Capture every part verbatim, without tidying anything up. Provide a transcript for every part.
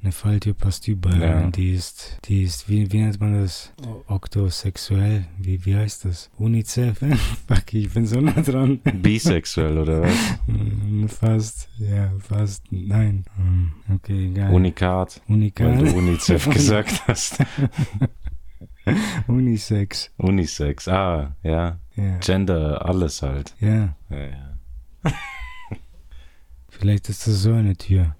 Eine Falltür passt überall. Ja. Die ist, die ist, wie, wie nennt man das? Oktosexuell? Wie, wie heißt das? Unicef? Fuck, ich bin so nah dran. Bisexuell, oder was? Fast, ja, fast, nein. Okay, egal. Unikat. Unikat. Weil du Unicef gesagt hast. Unisex. Unisex, ah, ja. ja. Gender, alles halt. Ja. ja, ja. Vielleicht ist das so eine Tür.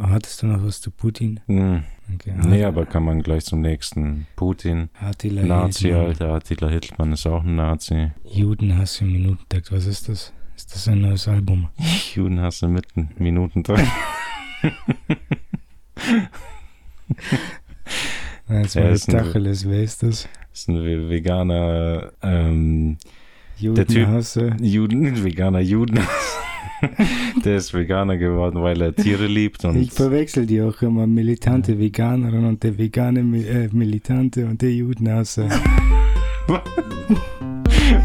Hattest du noch was zu Putin? Mm. Okay. Nee, aber kann man gleich zum nächsten. Putin, Attila Nazi, Hildmann. Alter, Attila Hildmann ist auch ein Nazi. Judenhass im Minutentakt, was ist das? Ist das ein neues Album? Judenhass im Minutentakt. Als ja, ist Tacheles, ein, wer ist das? Ist ein veganer ähm, Judenhasser. Juden, veganer Judenhass. Der ist Veganer geworden, weil er Tiere liebt. Und ich verwechsel die auch immer, militante Veganerin und der vegane äh, Militante und der Judenhasser.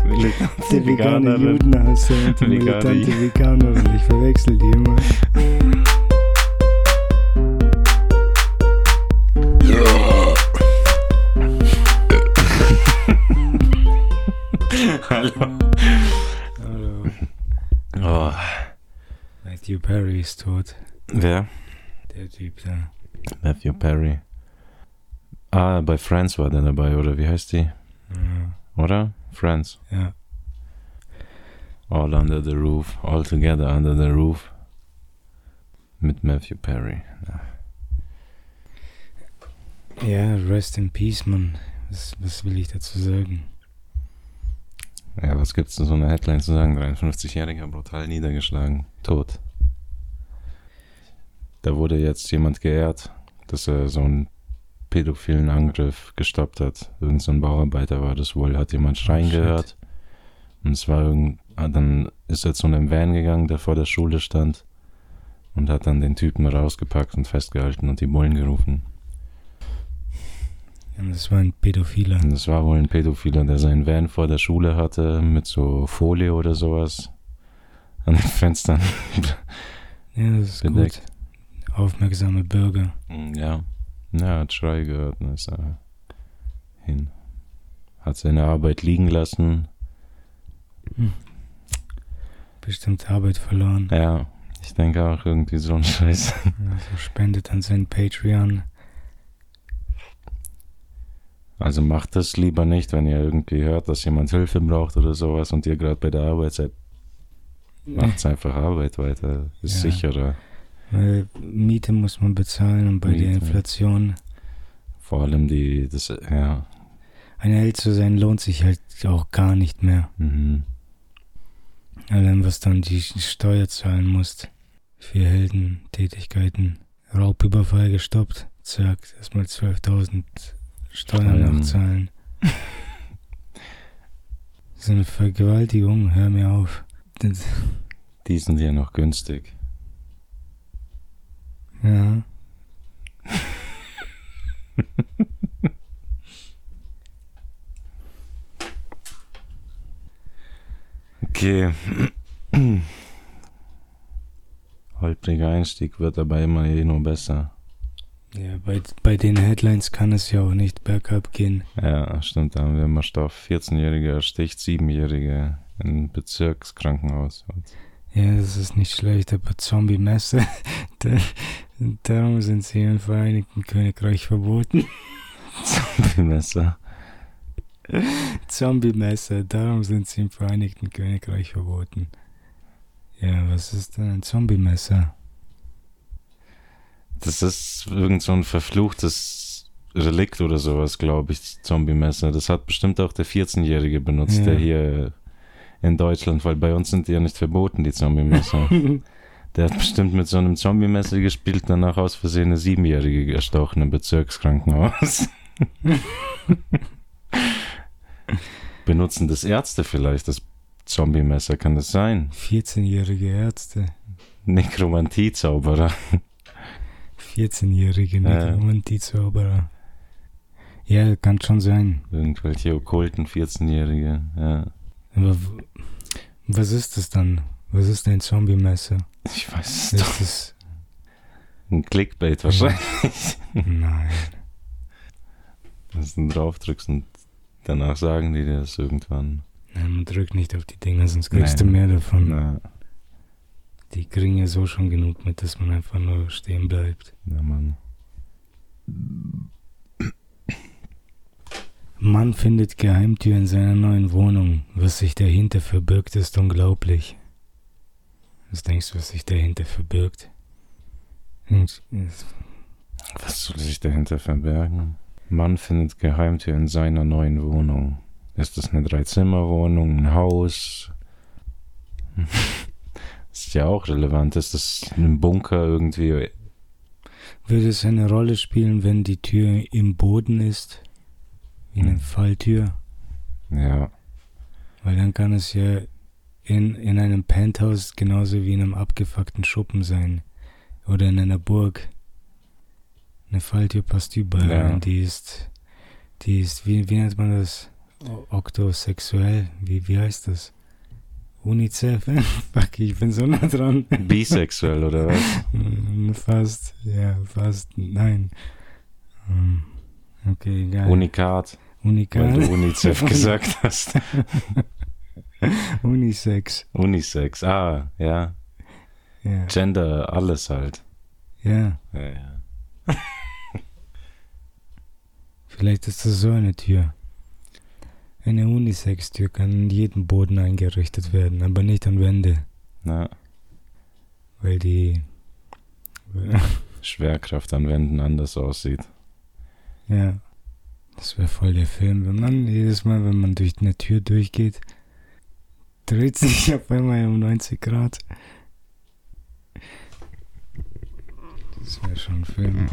Militante der vegane Judenhasser und die militante Veganerin, ich verwechsel die immer. Hallo. Oh. Matthew Perry ist tot. Wer? Der Typ da. Matthew Perry. Ah, bei Friends war der dabei, oder wie heißt die? Ja. Oder? Friends. Ja. All Under the Roof. All Together Under the Roof. Mit Matthew Perry. Ja, ja, rest in peace, Mann. Was, was will ich dazu sagen? Ja, was gibt's denn so eine Headline zu sagen? dreiundfünfzigjähriger brutal niedergeschlagen, tot. Da wurde jetzt jemand geehrt, dass er so einen pädophilen Angriff gestoppt hat. Irgend so ein Bauarbeiter war das wohl, hat jemand schreien oh, gehört. Und es war irgend, dann ist er zu einem Van gegangen, der vor der Schule stand und hat dann den Typen rausgepackt und festgehalten und die Bullen gerufen. Und das war ein Pädophiler. Und das war wohl ein Pädophiler, der seinen Van vor der Schule hatte, mit so Folie oder sowas an den Fenstern. Ja, das ist bedeckt. Gut. Aufmerksame Bürger. Ja, ja, hat Schrei gehört und ist da hin. Hat seine Arbeit liegen lassen. Hm. Bestimmt Arbeit verloren. Ja, ich denke auch irgendwie so ein Scheiß. Also spendet an seinen Patreon. Also macht das lieber nicht, wenn ihr irgendwie hört, dass jemand Hilfe braucht oder sowas und ihr gerade bei der Arbeit seid. Macht's einfach Arbeit weiter, ist ja sicherer. Weil Miete muss man bezahlen und bei Miete. Der Inflation. Vor allem die, das, ja. Ein Held zu sein lohnt sich halt auch gar nicht mehr. Mhm. Allein was dann die Steuer zahlen musst. Für Heldentätigkeiten. Raubüberfall gestoppt, zack, erstmal zwölftausend Steuern ähm. nachzahlen. So eine Vergewaltigung, hör mir auf. Das die sind ja noch günstig. Ja. Okay. Holpriger Einstieg wird aber immer eh nur besser. Ja, bei, bei den Headlines kann es ja auch nicht bergab gehen. Ja, stimmt, da haben wir immer Stoff. vierzehnjähriger sticht siebenjährige im Bezirkskrankenhaus. Ja, das ist nicht schlecht, aber Zombiemesser, darum sind sie im Vereinigten Königreich verboten. Zombiemesser. Zombiemesser, darum sind sie im Vereinigten Königreich verboten. Ja, was ist denn ein Zombiemesser? Das ist irgend so ein verfluchtes Relikt oder sowas, glaube ich, Zombie-Messer. Das hat bestimmt auch der vierzehnjährige benutzt, ja, der hier in Deutschland, weil bei uns sind die ja nicht verboten, die Zombie-Messer. Der hat bestimmt mit so einem Zombie-Messer gespielt, danach aus Versehen eine Siebenjährige erstochen im Bezirkskrankenhaus. Benutzen das Ärzte vielleicht, das Zombie-Messer, kann das sein? vierzehnjährige Ärzte. Nekromantie-Zauberer. vierzehnjährige Nekromantie-Zauberer. Ja. ja, kann schon sein. Irgendwelche okkulten vierzehnjährige, ja. Aber w- was ist das dann? Was ist ein Zombie-Messer? Ich weiß es doch. Das Ein Clickbait wahrscheinlich. Nein. Dass du drauf drückst und danach sagen die dir das irgendwann. Nein, man drückt nicht auf die Dinger, sonst kriegst Nein. du mehr davon. Na. Die kriegen ja so schon genug mit, dass man einfach nur stehen bleibt. Ja, Mann. Mann findet Geheimtür in seiner neuen Wohnung. Was sich dahinter verbirgt, ist unglaublich. Was denkst du, was sich dahinter verbirgt? Was soll sich dahinter verbergen? Mann findet Geheimtür in seiner neuen Wohnung. Ist das eine Dreizimmerwohnung, ein Haus? Ist ja auch relevant. Ist das ein Bunker irgendwie? Würde es eine Rolle spielen, wenn die Tür im Boden ist? Wie eine Falltür? Ja. Weil dann kann es ja in, in einem Penthouse genauso wie in einem abgefuckten Schuppen sein. Oder in einer Burg. Eine Falltür passt überall ja. rein. Die ist, die ist, wie, wie nennt man das? Oktosexuell. Wie, wie heißt das? Unicef. Fuck, ich bin so nah dran. Bisexuell, oder was? Fast, ja, fast, nein. Um. Okay, egal. Unikat. Unikat. Weil du Unicef gesagt hast. Unisex. Unisex, ah, ja. ja. Gender, alles halt. Ja. ja, ja. Vielleicht ist das so eine Tür. Eine Unisex-Tür kann in jeden Boden eingerichtet werden, aber nicht an Wände. Na. Weil die Schwerkraft an Wänden anders aussieht. Ja, das wäre voll der Film, wenn man jedes Mal, wenn man durch eine Tür durchgeht, dreht sich auf einmal um neunzig Grad. Das wäre schon ein Film.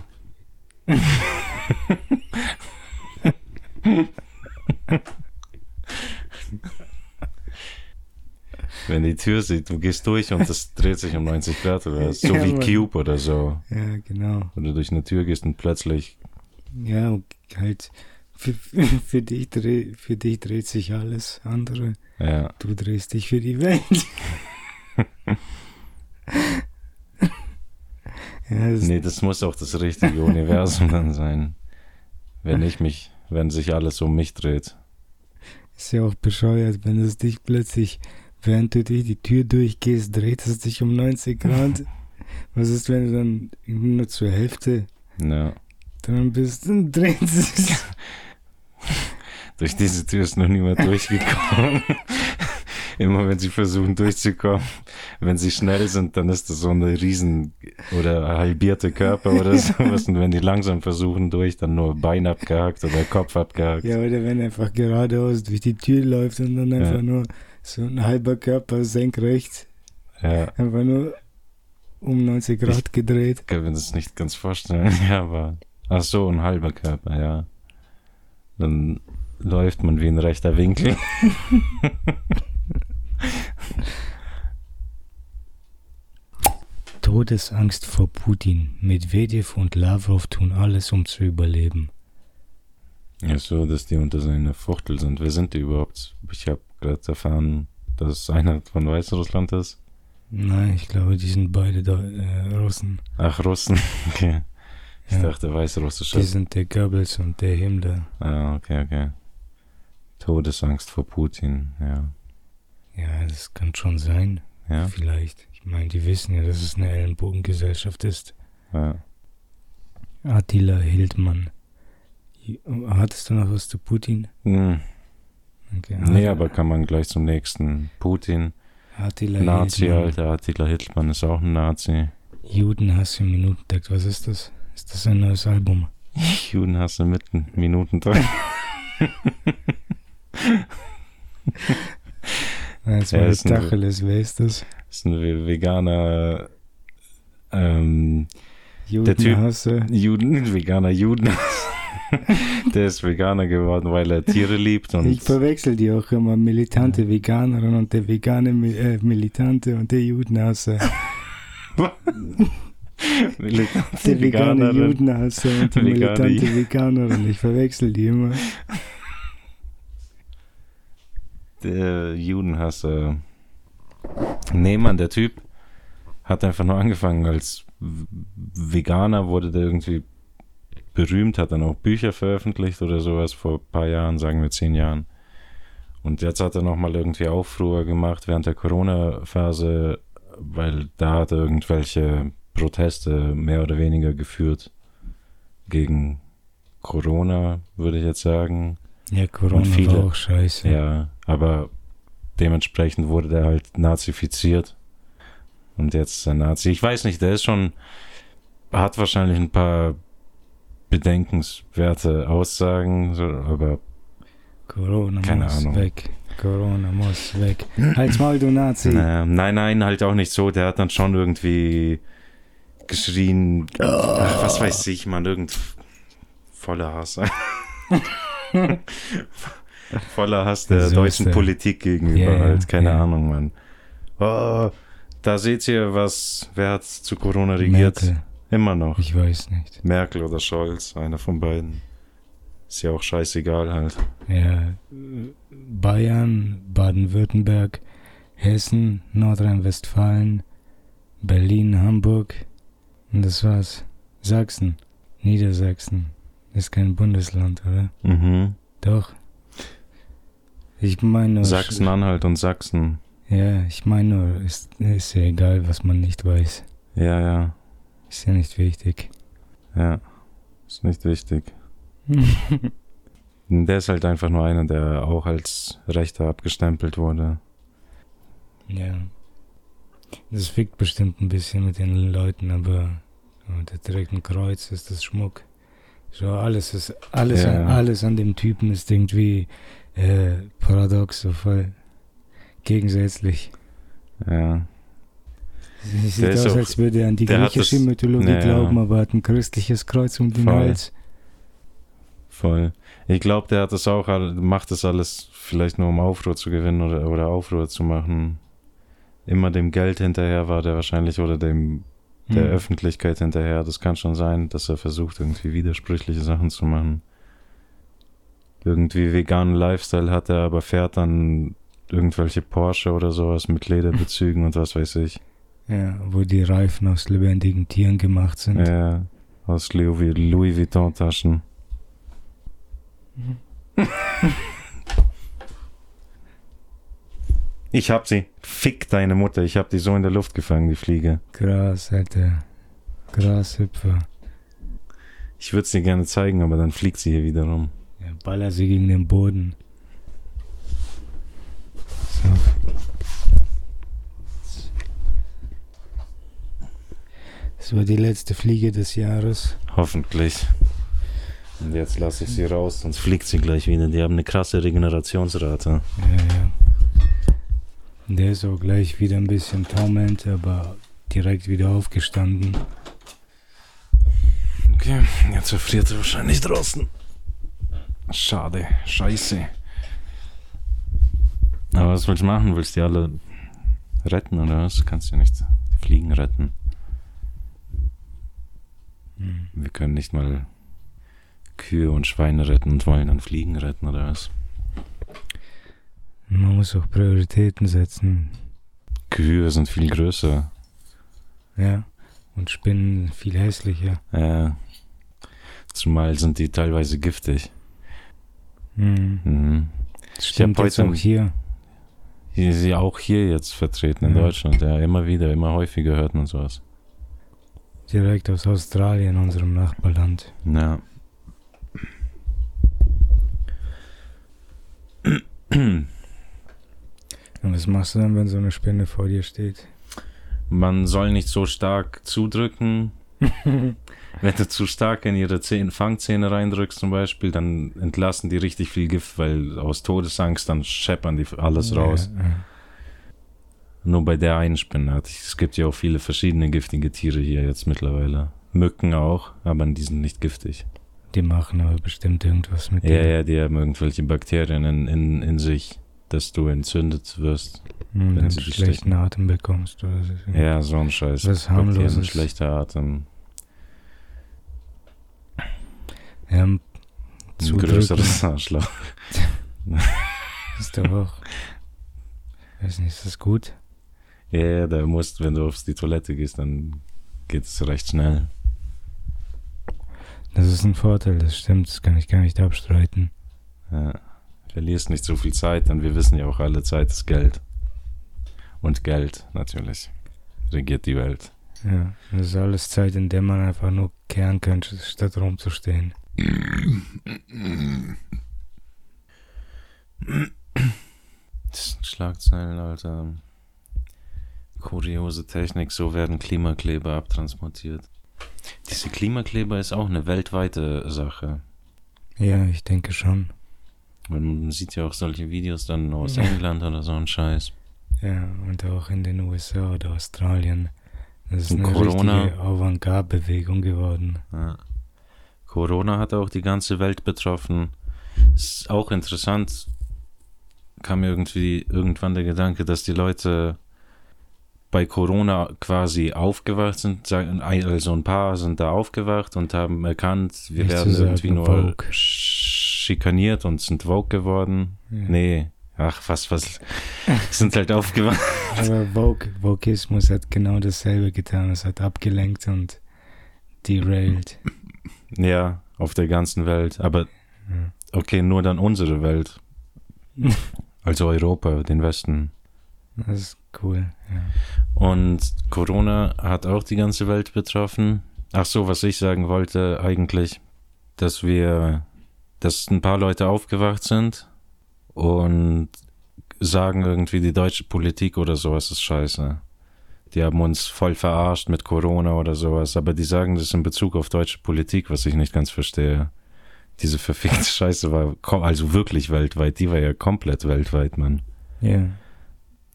Wenn die Tür sieht, du gehst durch und das dreht sich um neunzig Grad, oder so ja, wie Cube oder so. Ja, genau. Wenn du durch eine Tür gehst und plötzlich... Ja, halt, für, für, dich dreh, für dich dreht sich alles andere. Ja. Du drehst dich für die Welt. ja, das nee, das muss auch das richtige Universum dann sein. Wenn ich mich, wenn sich alles um mich dreht. Ist ja auch bescheuert, wenn es dich plötzlich, während du durch die Tür durchgehst, dreht es dich um neunzig Grad. Was ist, wenn du dann nur zur Hälfte... Ja. Dann bist du ein Drehnsiss. Durch diese Tür ist noch niemand durchgekommen. Immer wenn sie versuchen durchzukommen, wenn sie schnell sind, dann ist das so eine riesen oder halbierte Körper oder sowas. Und wenn die langsam versuchen durch, dann nur Bein abgehackt oder Kopf abgehackt. Ja, oder wenn einfach geradeaus durch die Tür läuft und dann einfach ja. nur so ein halber Körper senkrecht. Ja. Einfach nur um neunzig Grad ich gedreht. Kann mir das nicht ganz vorstellen, ja, aber... Ach so, ein halber Körper, ja. Dann läuft man wie ein rechter Winkel. Todesangst vor Putin. Medwedew und Lavrov tun alles, um zu überleben. Ach so, dass die unter seiner Fuchtel sind. Wer sind die überhaupt? Ich habe gerade erfahren, dass einer von Weißrussland ist. Nein, ich glaube, die sind beide da, äh, Russen. Ach, Russen, okay. Ich ja. dachte, weißrussische. Die sind der Goebbels und der Himmler. Ah, okay, okay. Todesangst vor Putin, ja. Ja, das kann schon sein. Ja. Vielleicht. Ich meine, die wissen ja, dass es eine Ellenbogengesellschaft ist. Ja. Attila Hildmann. Hattest du noch was zu Putin? Hm. Okay. Nee, aber kann man gleich zum nächsten. Putin. Attila Nazi, Hildmann. Alter. Attila Hildmann ist auch ein Nazi. Judenhass im Minutentakt. Was ist das? Ist das ein neues Album? Judenhass im Minutentakt. Als ja, das Tacheles, wer ist das? Ist ein veganer ähm, Judenhasser. Juden, veganer Judenhass. Der ist Veganer geworden, weil er Tiere liebt. Und ich verwechsel die auch immer. Militante Veganerin und der vegane äh, Militante und der Judenhasser. Militante der vegane Judenhasser und die vegane militante Veganerin. Ich verwechsel die immer. Der Judenhasser. Nee, Mann, der Typ hat einfach nur angefangen als Veganer wurde, der irgendwie berühmt, hat dann auch Bücher veröffentlicht oder sowas vor ein paar Jahren, sagen wir zehn Jahren. Und jetzt hat er nochmal irgendwie Aufruhr gemacht während der Corona-Phase, weil da hat er irgendwelche Proteste mehr oder weniger geführt gegen Corona, würde ich jetzt sagen. Ja, Corona viele, war auch scheiße. Ja, aber dementsprechend wurde der halt nazifiziert. Und jetzt ist er Nazi. Ich weiß nicht, der ist schon, hat wahrscheinlich ein paar bedenkenswerte Aussagen, aber Corona keine muss Ahnung. Weg. Corona muss weg. Halt's Maul, du Nazi. Ähm, nein, nein, halt auch nicht so. Der hat dann schon irgendwie geschrien, oh. Ach, was weiß ich, man, irgend voller Hass. voller Hass der so deutschen Politik gegenüber, yeah, halt, keine yeah. Ahnung, Mann. Oh, da seht ihr, was, wer hat zu Corona regiert? Merkel. Immer noch. Ich weiß nicht. Merkel oder Scholz, einer von beiden. Ist ja auch scheißegal halt. Ja, Bayern, Baden-Württemberg, Hessen, Nordrhein-Westfalen, Berlin, Hamburg und das war's. Sachsen, Niedersachsen. Das ist kein Bundesland, oder? Mhm. Doch. Ich meine... Sachsen-Anhalt und Sachsen. Ja, ich meine nur, ist, ist ja egal, was man nicht weiß. Ja, ja. Ist ja nicht wichtig. Ja, ist nicht wichtig. Der ist halt einfach nur einer, der auch als Rechter abgestempelt wurde. Ja. Das fickt bestimmt ein bisschen mit den Leuten, aber der trägt ein Kreuz, ist das Schmuck. So, alles ist, alles, ja. an, alles an dem Typen ist irgendwie äh, paradox, so voll gegensätzlich. Ja. Es sieht aus, auch, als würde er an die griechische das, Mythologie ja, glauben, aber hat ein christliches Kreuz um den voll. Hals. Voll. Ich glaube, der hat das auch, macht das alles vielleicht nur um Aufruhr zu gewinnen oder, oder Aufruhr zu machen. Immer dem Geld hinterher war der wahrscheinlich oder dem der hm. Öffentlichkeit hinterher. Das kann schon sein, dass er versucht, irgendwie widersprüchliche Sachen zu machen. Irgendwie veganen Lifestyle hat er, aber fährt dann irgendwelche Porsche oder sowas mit Lederbezügen und was weiß ich. Ja, wo die Reifen aus lebendigen Tieren gemacht sind. Ja, aus Louis Vuitton-Taschen. Ich hab sie. Fick deine Mutter. Ich hab die so in der Luft gefangen, die Fliege. Krass, Alter. Grashüpfer. Ich würde es dir gerne zeigen, aber dann fliegt sie hier wieder rum. Ja, baller sie gegen den Boden. So. Das war die letzte Fliege des Jahres. Hoffentlich. Und jetzt lasse ich sie raus, sonst fliegt sie gleich wieder. Die haben eine krasse Regenerationsrate. Ja, ja. Der ist auch gleich wieder ein bisschen taumelnd, aber direkt wieder aufgestanden. Okay, jetzt erfriert er wahrscheinlich draußen. Schade, scheiße. Aber was willst du machen? Willst du die alle retten oder was? Kannst du nicht die Fliegen retten. Hm. Wir können nicht mal Kühe und Schweine retten und wollen dann Fliegen retten oder was? Man muss auch Prioritäten setzen. Kühe sind viel größer. Ja, und Spinnen viel hässlicher. Ja, zumal sind die teilweise giftig. Mhm. Mhm. Stimmt jetzt auch hier. Hier sie auch hier jetzt vertreten in ja. Deutschland. Ja, immer wieder, immer häufiger hört man sowas. Direkt aus Australien, unserem Nachbarland. Ja. Und was machst du dann, wenn so eine Spinne vor dir steht? Man soll nicht so stark zudrücken. Wenn du zu stark in ihre Zähne, Fangzähne reindrückst zum Beispiel, dann entlassen die richtig viel Gift, weil aus Todesangst dann scheppern die alles raus. Ja, ja. Nur bei der einen Spinne hatte ich. Es gibt ja auch viele verschiedene giftige Tiere hier jetzt mittlerweile. Mücken auch, aber die sind nicht giftig. Die machen aber bestimmt irgendwas mit dir. Ja, ja, die haben irgendwelche Bakterien in, in, in sich. Dass du entzündet wirst, hm, wenn du schlechten Atem bekommst. Oder so. Ja, so ein Scheiß. Das ist harmlos. Ein schlechter Atem. Ja, ein größeres Arschloch. Ist doch auch. Weiß nicht, ist das gut? Ja, ja, da musst, wenn du auf die Toilette gehst, dann geht's recht schnell. Das ist ein Vorteil, das stimmt, das kann ich gar nicht abstreiten. Ja, verlierst nicht so viel Zeit, denn wir wissen ja auch alle, Zeit ist Geld. Und Geld, natürlich, regiert die Welt. Ja, das ist alles Zeit, in der man einfach nur kehren kann, statt rumzustehen. Das sind Schlagzeilen, Alter. Kuriose Technik, so werden Klimakleber abtransportiert. Diese Klimakleber ist auch eine weltweite Sache. Ja, ich denke schon. Man sieht ja auch solche Videos dann aus England oder so ein Scheiß. Ja, und auch in den U S A oder Australien. Das ist eine Corona, richtige Avantgarde-Bewegung geworden. Ja. Corona hat auch die ganze Welt betroffen. Ist auch interessant, kam mir irgendwie irgendwann der Gedanke, dass die Leute bei Corona quasi aufgewacht sind, also ein paar sind da aufgewacht und haben erkannt, wir nicht werden irgendwie sagen, nur Vogue. schikaniert und sind woke geworden. Ja. Nee, ach was, was, sind halt aufgewacht. Aber woke, Wokeismus hat genau dasselbe getan, es hat abgelenkt und derailed. Ja, auf der ganzen Welt, aber okay, nur dann unsere Welt, also Europa, den Westen. Das ist cool, ja. Und Corona hat auch die ganze Welt betroffen. Ach so, was ich sagen wollte eigentlich, dass wir, dass ein paar Leute aufgewacht sind und sagen irgendwie, die deutsche Politik oder sowas ist scheiße. Die haben uns voll verarscht mit Corona oder sowas, aber die sagen das in Bezug auf deutsche Politik, was ich nicht ganz verstehe. Diese verfickte Scheiße war also wirklich weltweit, die war ja komplett weltweit, Mann. Ja. Yeah.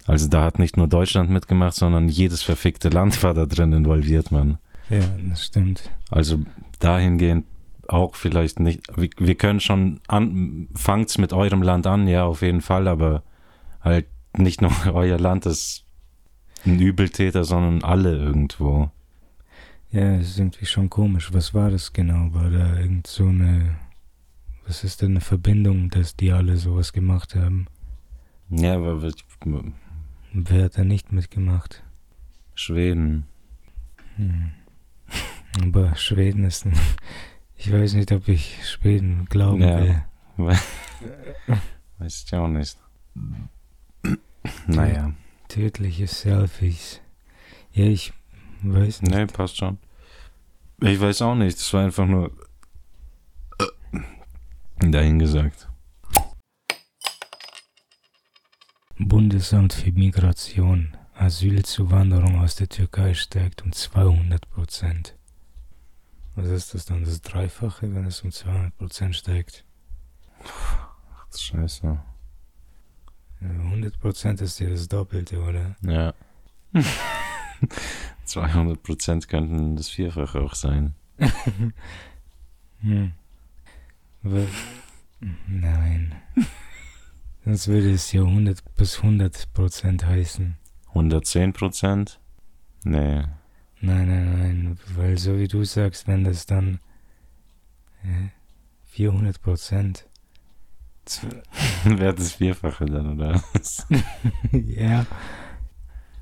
Also da hat nicht nur Deutschland mitgemacht, sondern jedes verfickte Land war da drin involviert, Mann. Ja, das stimmt. Also dahingehend auch vielleicht nicht, wir, wir können schon, an, fangt's mit eurem Land an, ja, auf jeden Fall, aber halt nicht nur euer Land ist ein Übeltäter, sondern alle irgendwo. Ja, es ist irgendwie schon komisch. Was war das genau? War da irgend so eine, was ist denn eine Verbindung, dass die alle sowas gemacht haben? Ja, aber wer hat da nicht mitgemacht? Schweden. Hm. Aber Schweden ist ein... Ich weiß nicht, ob ich Schweden glauben ja. will. Weiß ich auch nicht. Naja. Tödliche Selfies. Ja, ich weiß nicht. Nee, passt schon. Ich weiß auch nicht. Es war einfach nur... dahingesagt. Bundesamt für Migration. Asylzuwanderung aus der Türkei steigt um zweihundert Prozent. Was ist das dann? Das Dreifache, wenn es um zweihundert Prozent steigt? Ach, das Scheiße. hundert Prozent ist ja das Doppelte, oder? Ja. zweihundert Prozent könnten das Vierfache auch sein. Hm. We- Nein. Sonst würde es ja hundert bis hundert Prozent heißen. hundertzehn Prozent? Nee. Nein, nein, nein, weil so wie du sagst, wenn das dann äh, vierhundert Prozent. Wäre das Vierfache dann, oder was? Ja.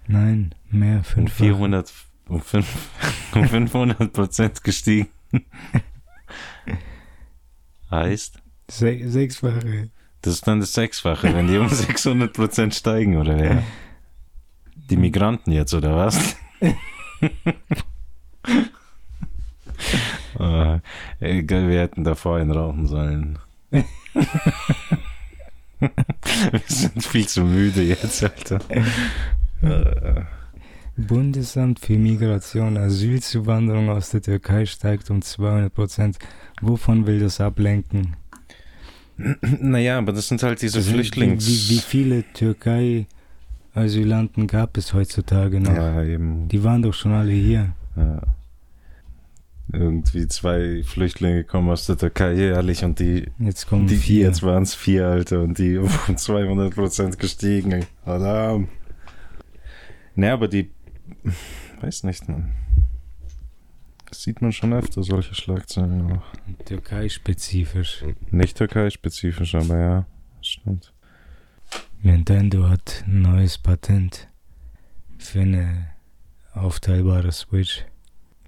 Nein, mehr, fünf. Um vierhundert, um, fünf, um fünfhundert Prozent gestiegen. Heißt? Se- Sechsfache. Das ist dann das Sechsfache, wenn die um sechshundert Prozent steigen, oder wer? Ja. Die Migranten jetzt, oder was? Oh, ey, wir hätten da vorhin rauchen sollen. Wir sind viel zu müde jetzt, Alter. Bundesamt für Migration, Asylzuwanderung aus der Türkei steigt um zweihundert Prozent. Wovon will das ablenken? Naja, aber das sind halt diese also Flüchtlings... Wie, wie viele Türkei-Asylanten gab es heutzutage noch? Ja, eben. Die waren doch schon alle hier. Ja. Irgendwie zwei Flüchtlinge kommen aus der Türkei jährlich und die... Jetzt kommen die, vier. Jetzt waren es vier, Alter, und die um zweihundert Prozent gestiegen. Alarm. Naja, aber die... Weiß nicht, man. Das sieht man schon öfter, solche Schlagzeilen auch. Türkei-spezifisch. Nicht Türkei-spezifisch, aber ja, stimmt. Nintendo hat ein neues Patent für eine aufteilbare Switch.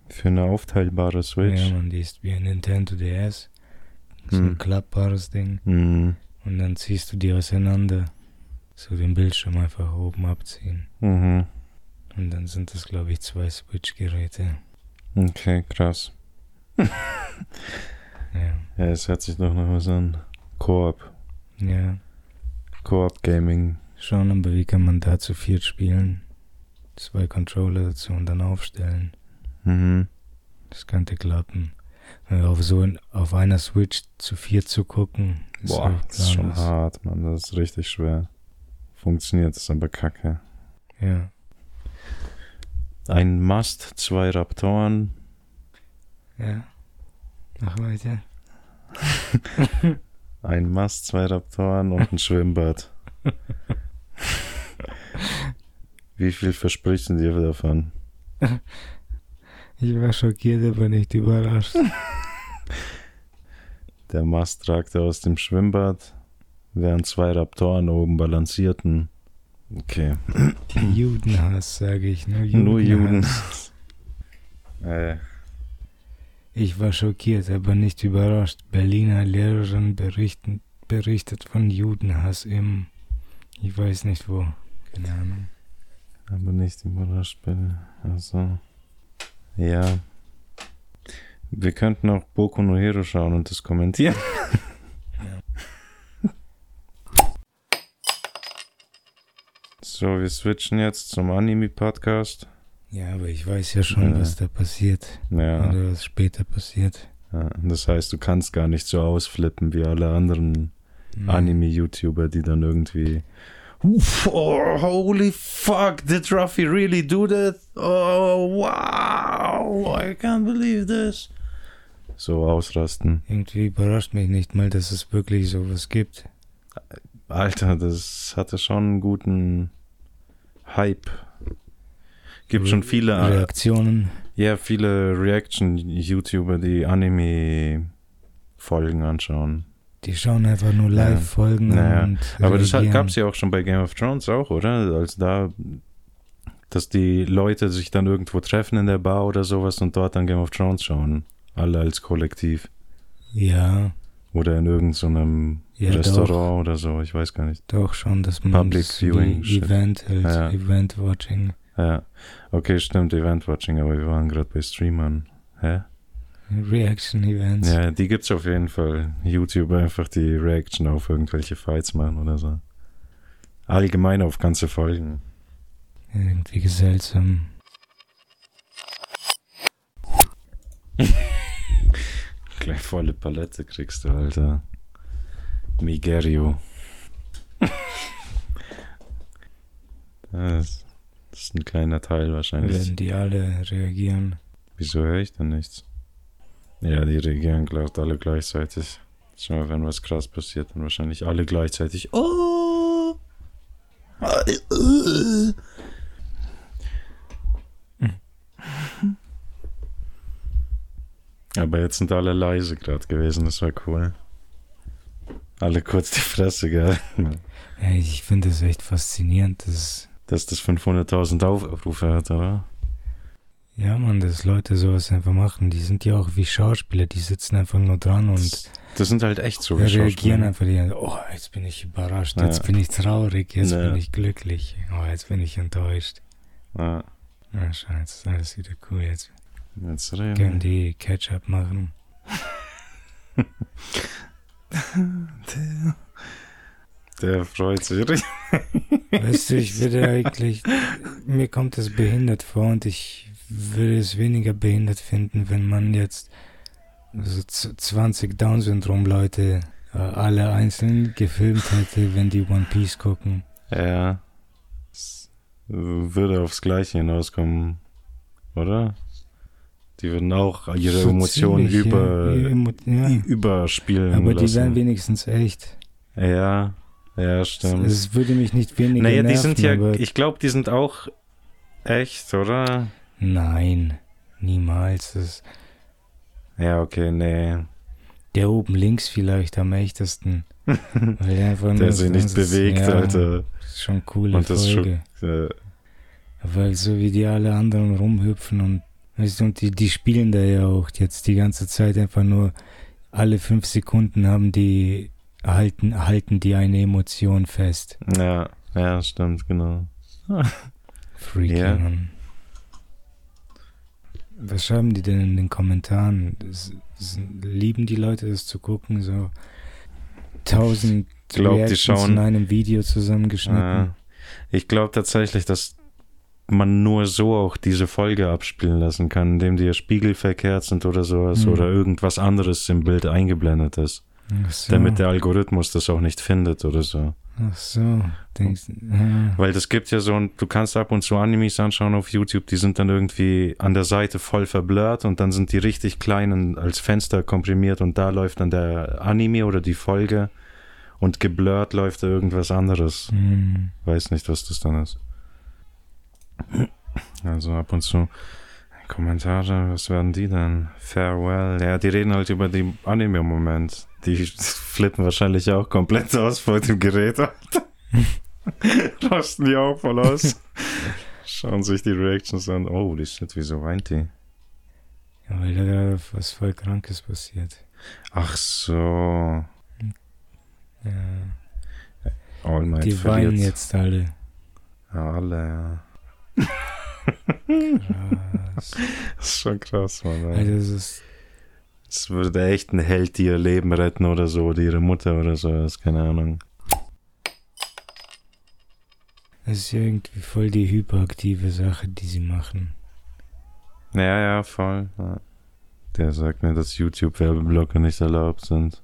Für eine aufteilbare Switch. Ja, man, die ist wie ein Nintendo D S. So ein hm. klappbares Ding. Hm. Und dann ziehst du die auseinander. So den Bildschirm einfach oben abziehen. Mhm. Und dann sind das, glaube ich, zwei Switch-Geräte. Okay, krass. Ja. Ja, es hört sich doch noch was an. Koop. Ja. Koop-Gaming. Schon, aber wie kann man da zu viert spielen? Zwei Controller dazu und dann aufstellen. Mhm. Das könnte klappen. Auf so ein, auf einer Switch zu viert zu gucken. Ist Boah, das ist schon hart, Mann. Das ist richtig schwer. Funktioniert, ist aber kacke. Ja. Ein Mast, zwei Raptoren. Ja. Mach weiter. Ein Mast, zwei Raptoren und ein Schwimmbad. Wie viel versprichst du dir davon? Ich war schockiert, aber nicht überrascht. Der Mast ragte aus dem Schwimmbad, während zwei Raptoren oben balancierten. Okay. Judenhass, sage ich. Nur Judenhass. Nur Judenhass. Äh. Ich war schockiert, aber nicht überrascht. Berliner Lehrerin berichten, berichtet von Judenhass im... Ich weiß nicht wo. Keine Ahnung. Aber nicht überrascht, Berlin. Also... Ja. Wir könnten auch Boku no Hero schauen und das kommentieren. Ja. So, wir switchen jetzt zum Anime-Podcast. Ja, aber ich weiß ja schon, ja. was da passiert. Ja. Oder was später passiert. Ja, das heißt, du kannst gar nicht so ausflippen wie alle anderen mhm. Anime-YouTuber, die dann irgendwie... Oh, holy fuck, did Ruffy really do that? Oh, wow, I can't believe this. So ausrasten. Irgendwie überrascht mich nicht mal, dass es wirklich sowas gibt. Alter, das hatte schon einen guten Hype. Gibt Re- schon viele... Reaktionen. Ja, viele Reaction-YouTuber, die Anime-Folgen anschauen. Die schauen einfach nur Live-Folgen ja. naja. und aber reagieren. Das gab es ja auch schon bei Game of Thrones auch, oder? Als da, dass die Leute sich dann irgendwo treffen in der Bar oder sowas und dort dann Game of Thrones schauen. Alle als Kollektiv. Ja. Oder in irgendeinem so ja, Restaurant doch. Oder so, ich weiß gar nicht. Doch schon, dass man Public Viewing Event hält, ja. Event-Watching. Ja, okay, stimmt, Event-Watching, aber wir waren gerade bei Streamern. Hä? Reaction-Events. Ja, die gibt's auf jeden Fall. YouTube einfach die Reaction auf irgendwelche Fights machen oder so. Allgemein auf ganze Folgen. Irgendwie seltsam. Gleich volle Palette kriegst du, Alter. Migerio. Das ist ein kleiner Teil wahrscheinlich. Wenn die alle reagieren. Wieso höre ich denn nichts? Ja, die reagieren alle gleichzeitig. Schau mal, wenn was krass passiert, dann wahrscheinlich alle gleichzeitig. Oh! Aber jetzt sind alle leise gerade gewesen, das war cool. Alle kurz die Fresse gehalten. Ja, ich finde das echt faszinierend, dass... Dass das fünfhunderttausend Aufrufe hat, oder? Ja, Mann, dass Leute sowas einfach machen. Die sind ja auch wie Schauspieler, die sitzen einfach nur dran und... Das, das sind halt echt so wie Schauspieler. Reagieren einfach, die, oh, jetzt bin ich überrascht, ja. jetzt bin ich traurig, jetzt ja. bin ich glücklich, oh, jetzt bin ich enttäuscht. Ja. Na, scheiße, ist alles wieder cool jetzt. Jetzt reden. Können die Ketchup machen. Der, der freut sich richtig. Weißt du, ich würde eigentlich... Mir kommt das behindert vor und ich... würde es weniger behindert finden, wenn man jetzt so zwanzig Down-Syndrom-Leute äh, alle einzeln gefilmt hätte, wenn die One Piece gucken. Ja. Es würde aufs Gleiche hinauskommen, oder? Die würden auch ihre so Emotionen ziemlich, über, ja, Emo- ja. überspielen Aber lassen. Die wären wenigstens echt. Ja, ja, stimmt. Es, es würde mich nicht weniger naja, nerven. Naja, die sind ja, ich glaube, die sind auch echt, oder? Nein, niemals. Das ja, okay, nee. Der oben links vielleicht am echtesten. Weil der einfach der sich nicht bewegt, ja, Alter. Das ist schon coole und das Folge. Schon, äh, weil so wie die alle anderen rumhüpfen und Und die, die spielen da ja auch jetzt die ganze Zeit einfach nur, alle fünf Sekunden haben die, halten, halten die eine Emotion fest. Ja, ja, stimmt, genau. Freaking yeah. Mann. Was schreiben die denn in den Kommentaren? Das, das, lieben die Leute das zu gucken? So tausend Reactions in einem Video zusammengeschnitten. Ja. Ich glaube tatsächlich, dass man nur so auch diese Folge abspielen lassen kann, indem die ja spiegelverkehrt sind oder sowas, mhm, oder irgendwas anderes im Bild eingeblendet ist. Ach so. Damit der Algorithmus das auch nicht findet oder so. Ach so. Denkst, ja. Weil das gibt ja so, ein, du kannst ab und zu Animes anschauen auf YouTube, die sind dann irgendwie an der Seite voll verblurrt und dann sind die richtig klein und als Fenster komprimiert und da läuft dann der Anime oder die Folge und geblurrt läuft da irgendwas anderes. Mhm. Weiß nicht, was das dann ist. Also ab und zu Kommentare, was werden die denn? Farewell. Ja, die reden halt über den Anime-Moment. Die flippen wahrscheinlich auch komplett aus vor dem Gerät. Rosten die auch voll aus. Schauen sich die Reactions an. Oh, die Shit, wieso weint die? Ja, weil da was voll Krankes passiert. Ach so. Ja. All Might die verliert. Weinen jetzt alle. Alle, ja. Krass. Das ist schon krass, Mann. Alter, das ist... Es würde echt ein Held, die ihr Leben retten oder so, oder ihre Mutter oder so, das ist keine Ahnung. Das ist ja irgendwie voll die hyperaktive Sache, die sie machen. Ja, ja, voll. Der sagt mir, dass YouTube-Werbeblocker nicht erlaubt sind.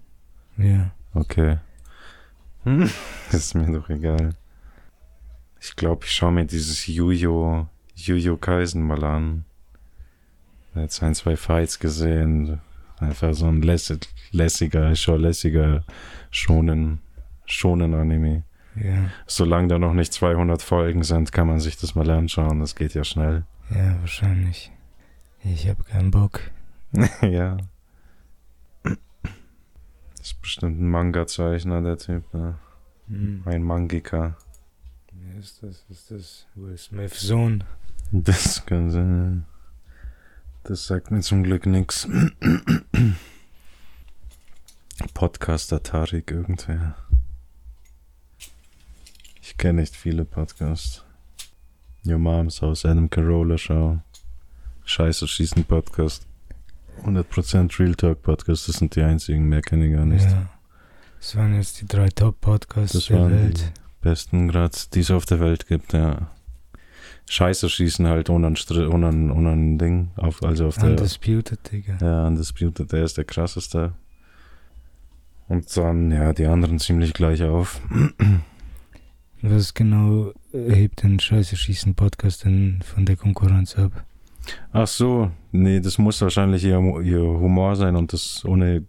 Ja. Okay. Ist mir doch egal. Ich glaube, ich schaue mir dieses Jujo, Jujutsu Kaisen mal an. Da hat ein, zwei Fights gesehen. Einfach so ein lässig, lässiger, ich schaue lässiger Shonen, Shonen Anime. Ja. Solange da noch nicht zweihundert Folgen sind, kann man sich das mal anschauen. Das geht ja schnell. Ja, wahrscheinlich. Ich habe keinen Bock. Ja. Das ist bestimmt ein Manga-Zeichner, der Typ, ne? Mhm. Ein Mangaka. Ist das, ist das Will Smith Sohn? Das kann sein. Das sagt mir zum Glück nichts. Podcaster Tarik irgendwer. Ich kenne nicht viele Podcasts. Your Mom's House, Adam Carolla Show, Scheisse Schiessen Podcast, hundert Prozent Real Talk Podcast, das sind die einzigen, mehr kenne ich gar nicht. Ja. Das waren jetzt die drei Top-Podcasts der Welt. Besten gerade, die es auf der Welt gibt, ja. Scheisse schießen halt ohne ein unan, unan Ding. Auf, also auf Undisputed, der, Digga. Ja, Undisputed, der ist der krasseste. Und dann, ja, die anderen ziemlich gleich auf. Was genau hebt den Scheisse schießen Podcast denn von der Konkurrenz ab? Ach so, nee, das muss wahrscheinlich ihr, ihr Humor sein und das ohne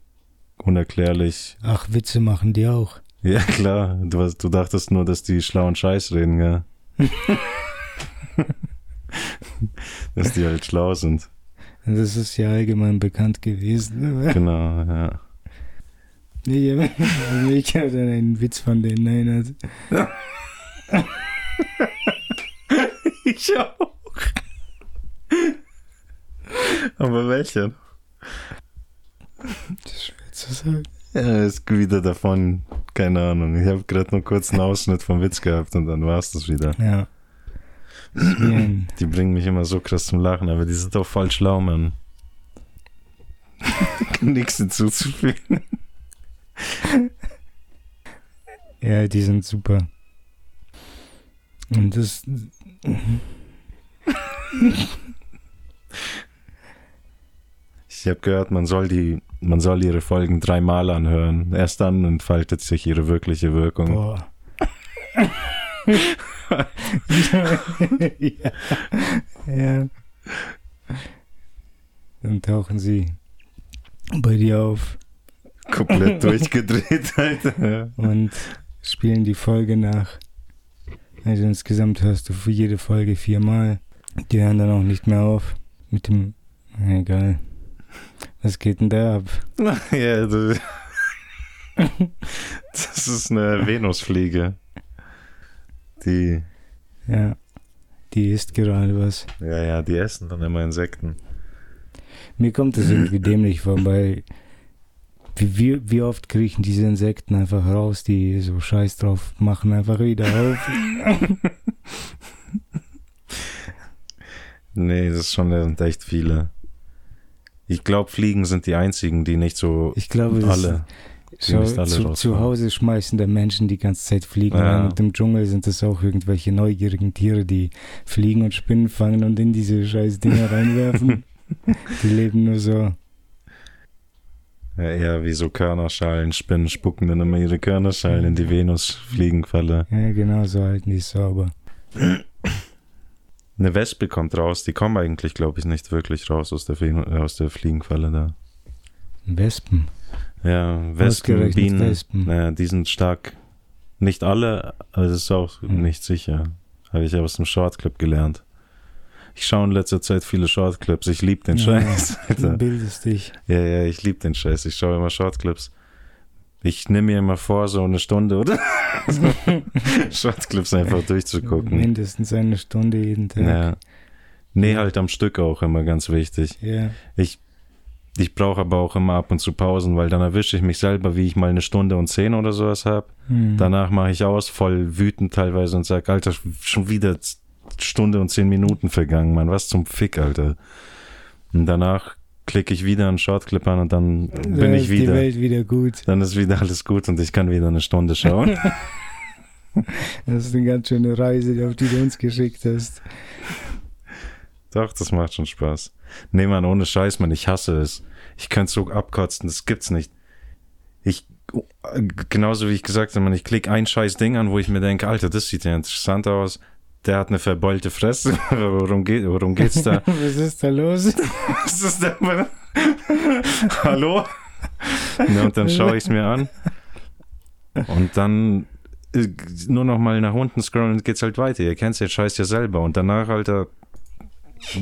unerklärlich. Ach, Witze machen die auch. Ja, klar. Du, du dachtest nur, dass die schlauen Scheiß reden, gell? Dass die halt schlau sind. Das ist ja allgemein bekannt gewesen. Genau, ja. Ich habe mich halt an einen Witz von denen erinnert. Ich auch. Aber welchen? Das ist schwer zu sagen. Ja, ist wieder davon, keine Ahnung. Ich habe gerade nur kurz einen Ausschnitt vom Witz gehabt und dann war es das wieder. Ja. Die bringen mich immer so krass zum Lachen, aber die sind doch voll schlau, Mann. Nichts hinzuzufügen. Ja, die sind super. Und das... Ich habe gehört, man soll die, man soll ihre Folgen dreimal anhören. Erst dann entfaltet sich ihre wirkliche Wirkung. Boah. Ja. Ja. Dann tauchen sie bei dir auf. Komplett durchgedreht, Alter. Und spielen die Folge nach. Also insgesamt hörst du für jede Folge viermal. Die hören dann auch nicht mehr auf. Mit dem... Egal. Was geht denn da ab? Ja, das, das ist eine Venusfliege. Die. Ja, die isst gerade was. Ja, ja, die essen dann immer Insekten. Mir kommt das irgendwie dämlich vor, weil wie, wie, wie oft kriechen diese Insekten einfach raus, die so Scheiß drauf machen, einfach wieder auf. Nee, das ist schon, das sind echt viele. Ich glaube, Fliegen sind die einzigen, die nicht so ich glaube, alle, die nicht alle zu, zu Hause schmeißen da Menschen die ganze Zeit Fliegen rein. Und im Dschungel sind das auch irgendwelche neugierigen Tiere, die Fliegen und Spinnen fangen und in diese scheiß Dinger reinwerfen. Die leben nur so. Ja, eher wie so Körnerschalen. Spinnen spucken dann immer ihre Körnerschalen in die Venusfliegenfalle. Ja, genau, so halten die es sauber. Eine Wespe kommt raus, die kommen eigentlich, glaube ich, nicht wirklich raus aus der, Flie- aus der Fliegenfalle da. Wespen? Ja, Wespen, Bienen, Wespen. Ja, die sind stark. Nicht alle, aber das ist auch hm. nicht sicher. Habe ich ja aus dem Shortclip gelernt. Ich schaue in letzter Zeit viele Shortclips, ich liebe den ja, Scheiß. Alter. Du bildest dich. Ja, ja, ich liebe den Scheiß, ich schaue immer Shortclips. Ich nehme mir immer vor, so eine Stunde, oder? Shortclips einfach durchzugucken. Mindestens eine Stunde jeden Tag. Ja. Nee, halt am Stück auch immer ganz wichtig. Ja. Ich, ich brauche aber auch immer ab und zu Pausen, weil dann erwische ich mich selber, wie ich mal eine Stunde und zehn oder sowas habe. Mhm. Danach mache ich aus, voll wütend teilweise und sage, Alter, schon wieder Stunde und zehn Minuten vergangen, Mann. Was zum Fick, Alter. Und danach klicke ich wieder einen Shortclip an und dann da bin ich wieder. Dann ist die Welt wieder gut. Dann ist wieder alles gut und ich kann wieder eine Stunde schauen. Das ist eine ganz schöne Reise, auf die du uns geschickt hast. Doch, das macht schon Spaß. Nee, Mann, ohne Scheiß, Mann, ich hasse es. Ich könnte so abkotzen, das gibt's nicht. Ich, genauso wie ich gesagt habe, Mann, ich klicke ein scheiß Ding an, wo ich mir denke, Alter, das sieht ja interessant aus. Der hat eine verbeulte Fresse. Worum, geht, worum geht's da? Was ist da los? Was ist da? Hallo? Ja, und dann schaue ich es mir an. Und dann nur noch mal nach unten scrollen und geht's halt weiter. Ihr kennt's ja, Scheiß ja selber. Und danach, Alter,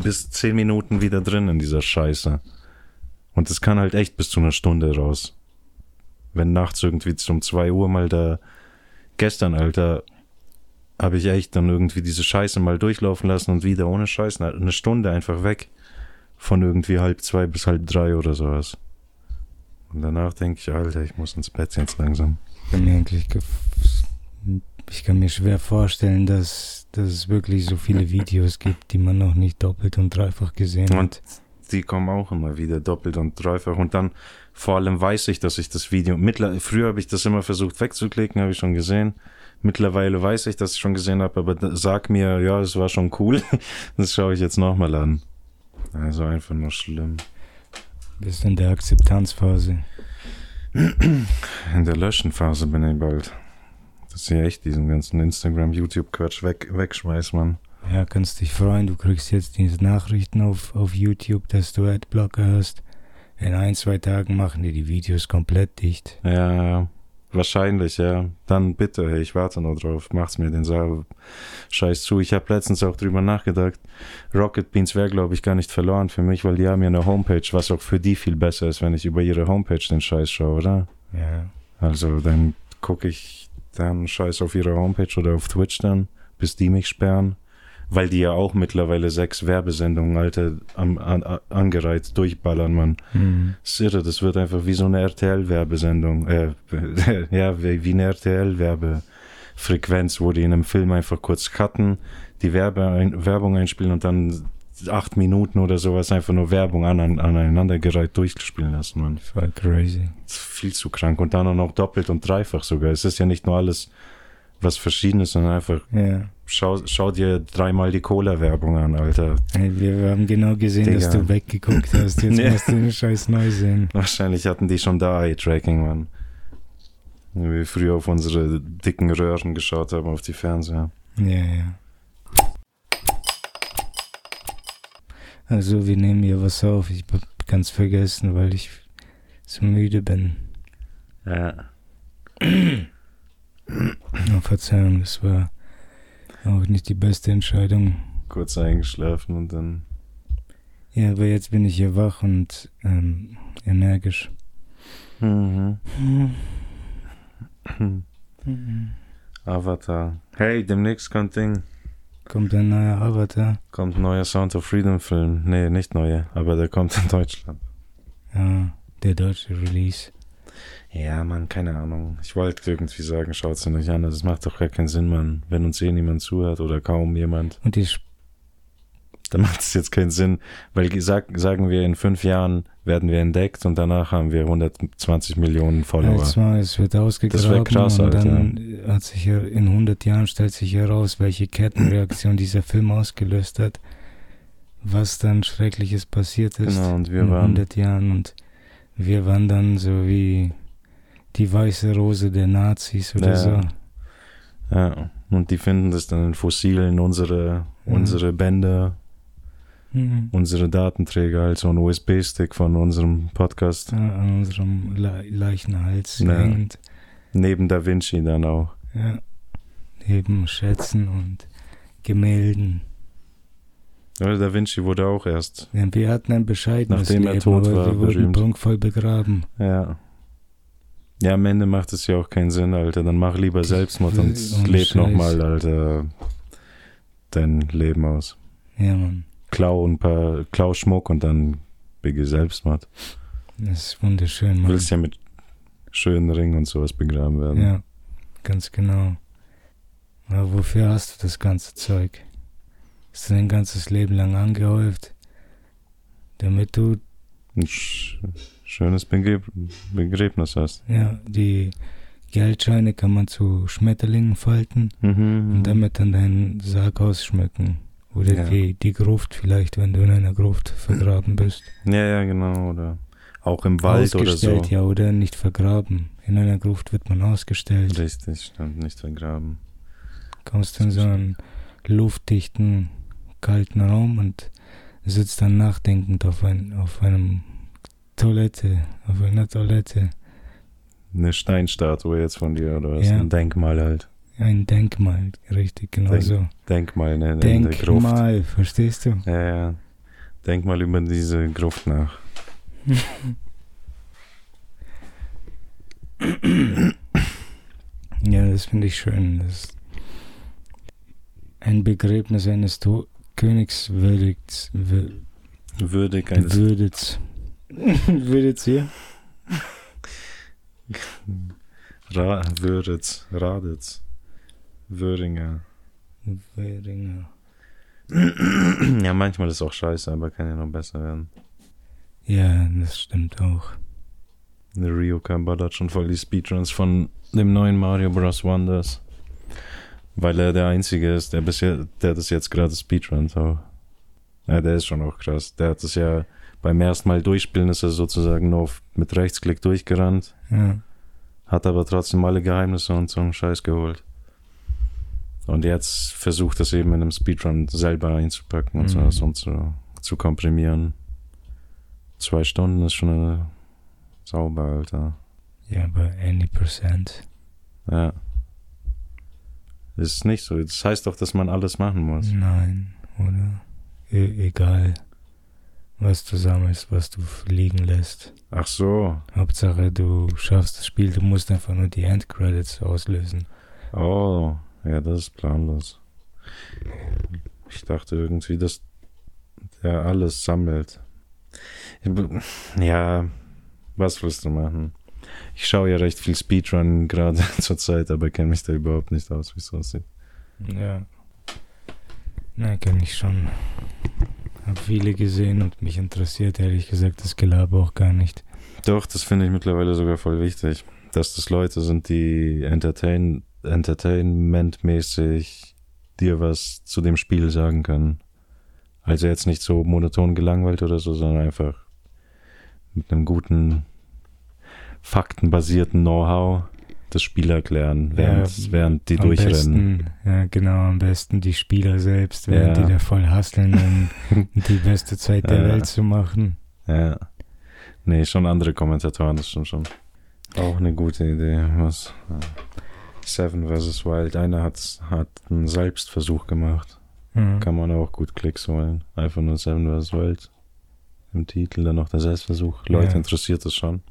bis zehn Minuten wieder drin in dieser Scheiße. Und das kann halt echt bis zu einer Stunde raus. Wenn nachts irgendwie um zwei Uhr mal da gestern, Alter, habe ich echt dann irgendwie diese Scheiße mal durchlaufen lassen und wieder ohne Scheiße eine Stunde einfach weg von irgendwie halb zwei bis halb drei oder sowas. Und danach denke ich, Alter, ich muss ins Bett jetzt langsam. Ich kann mir, eigentlich gef- ich kann mir schwer vorstellen, dass, dass es wirklich so viele Videos gibt, die man noch nicht doppelt und dreifach gesehen hat. Und die kommen auch immer wieder doppelt und dreifach. Und dann vor allem weiß ich, dass ich das Video... Mittler- Früher habe ich das immer versucht wegzuklicken, habe ich schon gesehen. Mittlerweile weiß ich, dass ich schon gesehen habe, aber sag mir, ja, das war schon cool. Das schaue ich jetzt nochmal an. Also einfach nur schlimm. Bist in der Akzeptanzphase. In der Löschenphase bin ich bald. Dass ich echt diesen ganzen Instagram, YouTube-Quatsch weg, wegschmeiß, Mann. Ja, kannst dich freuen. Du kriegst jetzt diese Nachrichten auf, auf YouTube, dass du Adblocker hast. In ein, zwei Tagen machen die die Videos komplett dicht. Ja, ja. Wahrscheinlich, ja. Dann bitte, hey, ich warte noch drauf. Macht's mir den Sa- Scheiß zu. Ich habe letztens auch drüber nachgedacht. Rocket Beans wäre, glaube ich, gar nicht verloren für mich, weil die haben ja eine Homepage, was auch für die viel besser ist, wenn ich über ihre Homepage den Scheiß schaue, oder? Ja. Also dann gucke ich dann Scheiß auf ihre Homepage oder auf Twitch dann, bis die mich sperren. Weil die ja auch mittlerweile sechs Werbesendungen, Alter, am, an, an, angereizt durchballern, Mann. Mhm. Das ist irre, das wird einfach wie so eine R T L-Werbesendung, äh, ja, wie eine R T L-Werbefrequenz, wo die in einem Film einfach kurz cutten, die Werbe ein, Werbung einspielen und dann acht Minuten oder sowas einfach nur Werbung an, an, aneinandergereiht durchspielen lassen, Mann. Voll crazy. Das ist viel zu krank und dann auch noch doppelt und dreifach sogar. Es ist ja nicht nur alles was Verschiedenes, sondern einfach... Ja. Schau, schau dir dreimal die Cola-Werbung an, Alter. Hey, wir haben genau gesehen, Digga, dass du weggeguckt hast. Jetzt musst du den Scheiß neu sehen. Wahrscheinlich hatten die schon da Eye-Tracking, Mann. Wie wir früher auf unsere dicken Röhren geschaut haben, auf die Fernseher. Ja, ja. Also, wir nehmen hier was auf. Ich hab ganz vergessen, weil ich so müde bin. Ja. Oh, Verzeihung, das war... auch nicht die beste Entscheidung. Kurz eingeschlafen und dann... Ja, aber jetzt bin ich hier wach und ähm, energisch. Mhm. Mhm. Avatar. Hey, demnächst kommt Ding. Kommt ein neuer Avatar. Kommt ein neuer Sound of Freedom Film. Nee, nicht neuer, aber der kommt in Deutschland. Ja, der deutsche Release. Ja, Mann, keine Ahnung. Ich wollte irgendwie sagen, schaut es nicht an. Das macht doch gar keinen Sinn, Mann. Wenn uns eh niemand zuhört oder kaum jemand. Und die Sp- dann macht es jetzt keinen Sinn. Weil sag, sagen wir, in fünf Jahren werden wir entdeckt und danach haben wir hundertzwanzig Millionen Follower. Ja, es wird ausgegraben. Das wäre krass, und Alter. Dann hat sich ja in hundert Jahren stellt sich heraus, welche Kettenreaktion dieser Film ausgelöst hat. Was dann Schreckliches passiert ist, genau, und wir in waren, hundert Jahren, und wir waren dann so wie die weiße Rose der Nazis oder ja. so. Ja, und die finden das dann in Fossilen, unsere, mhm. unsere Bänder, mhm. unsere Datenträger, also ein U S B-Stick von unserem Podcast. Ja, an unserem Le- Leichenhals ja. hängend. Neben Da Vinci dann auch. Ja, neben Schätzen und Gemälden. Da Vinci wurde auch erst. Ja, wir hatten ein bescheidenes Leben, nachdem er tot war, wir wurden prunkvoll begraben. Ja. Ja, am Ende macht es ja auch keinen Sinn, Alter. Dann mach lieber Selbstmord und, und leb nochmal, Alter, dein Leben aus. Ja, Mann. Klau ein paar, klau Schmuck und dann bege Selbstmord. Das ist wunderschön, Mann. Du willst ja mit schönen Ringen und sowas begraben werden. Ja, ganz genau. Aber wofür hast du das ganze Zeug? Ist dein ganzes Leben lang angehäuft, damit du ein sch- schönes Begräb- Begräbnis hast. Ja, die Geldscheine kann man zu Schmetterlingen falten mhm, und damit dann deinen Sarg ausschmücken. Oder ja. die, die Gruft vielleicht, wenn du in einer Gruft vergraben bist. Ja, ja, genau. Oder auch im Wald oder so. Ausgestellt, ja, oder nicht vergraben. In einer Gruft wird man ausgestellt. Richtig, stimmt, nicht vergraben. Kommst du in so einen luftdichten kalten Raum und sitzt dann nachdenkend auf, ein, auf einem Toilette, auf einer Toilette. Eine Steinstatue jetzt von dir oder was? Ja. Ein Denkmal halt. Ein Denkmal, richtig, genau Denk, so. Denkmal, ne? Denkmal, in der verstehst du? Ja, ja. Denk mal über diese Gruft nach. Ja, das finde ich schön. Das ein Begräbnis eines to- Königs würdigt. W- Würdig eines. Würdet. Würdet hier? Ra- Würdet. Raditz. Würdinger. Würdinger. Ja, manchmal ist auch scheiße, aber kann ja noch besser werden. Ja, das stimmt auch. Der Rio Kambala hat schon voll die Speedruns von dem neuen Mario Bros. Wonders. Weil er der Einzige ist, der bisher, der das jetzt gerade speedrunnt auch. Ja, der ist schon auch krass. Der hat das ja beim ersten Mal durchspielen, ist er sozusagen nur auf, mit Rechtsklick durchgerannt. Ja. Hat aber trotzdem alle Geheimnisse und so einen Scheiß geholt. Und jetzt versucht das eben in einem Speedrun selber einzupacken mhm. und so was und so zu komprimieren. Zwei Stunden ist schon eine sauber, Alter. Ja, aber any percent. Ja. Das ist nicht so. Das heißt doch, dass man alles machen muss. Nein, oder? E- egal, was du sammelst, was du liegen lässt. Ach so. Hauptsache, du schaffst das Spiel, du musst einfach nur die Endcredits auslösen. Oh, ja, das ist planlos. Ich dachte irgendwie, dass der alles sammelt. Ja, was willst du machen? Ich schaue ja recht viel Speedrun gerade zur Zeit, aber kenne mich da überhaupt nicht aus, wie es aussieht. Ja. Na, kenne ich schon. Hab viele gesehen und mich interessiert, ehrlich gesagt, das Gelaber auch gar nicht. Doch, das finde ich mittlerweile sogar voll wichtig, dass das Leute sind, die entertain, entertainmentmäßig dir was zu dem Spiel sagen können. Also jetzt nicht so monoton gelangweilt oder so, sondern einfach mit einem guten faktenbasierten Know-how das Spiel erklären, während, ja, während die durchrennen. Besten, ja, genau, am besten die Spieler selbst, während ja. die da voll hasseln, um die beste Zeit der ja. Welt zu machen. Ja. Nee, schon andere Kommentatoren, das stimmt schon. Auch eine gute Idee. Was? Seven versus. Wild. Einer hat, hat einen Selbstversuch gemacht. Mhm. Kann man auch gut Klicks holen. Einfach nur Seven versus. Wild. Im Titel dann noch der Selbstversuch. Leute, ja. interessiert das schon.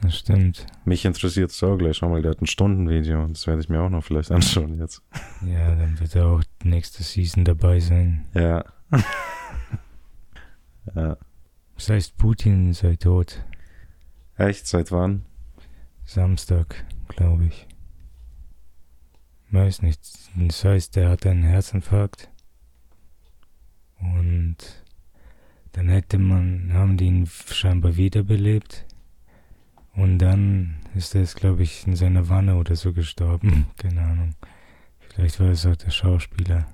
Das stimmt. Mich interessiert es auch gleich. Schau mal, der hat ein Stundenvideo. Das werde ich mir auch noch vielleicht anschauen jetzt. Ja, dann wird er auch nächste Season dabei sein. Ja. Ja. Das heißt, Putin sei tot. Echt? Seit wann? Samstag, glaube ich. Weiß nicht. Das heißt, er hat einen Herzinfarkt. Und dann hätte man, haben die ihn scheinbar wiederbelebt. Und dann ist er jetzt, glaube ich, in seiner Wanne oder so gestorben. Keine Ahnung. Vielleicht war es auch der Schauspieler.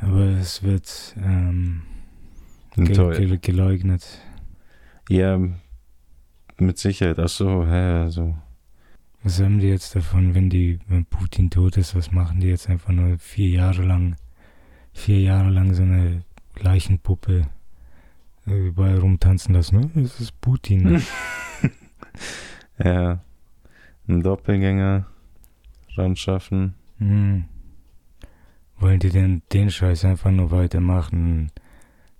Aber es wird ähm, ge- ge- geleugnet. Ja, mit Sicherheit. Ach so, hä, also. Was haben die jetzt davon, wenn die wenn Putin tot ist? Was machen die jetzt einfach nur vier Jahre lang? Vier Jahre lang so eine Leichenpuppe überall rumtanzen lassen. Das ist Putin. Ja, ein Doppelgänger ran schaffen. Mhm. Wollen die denn den Scheiß einfach nur weitermachen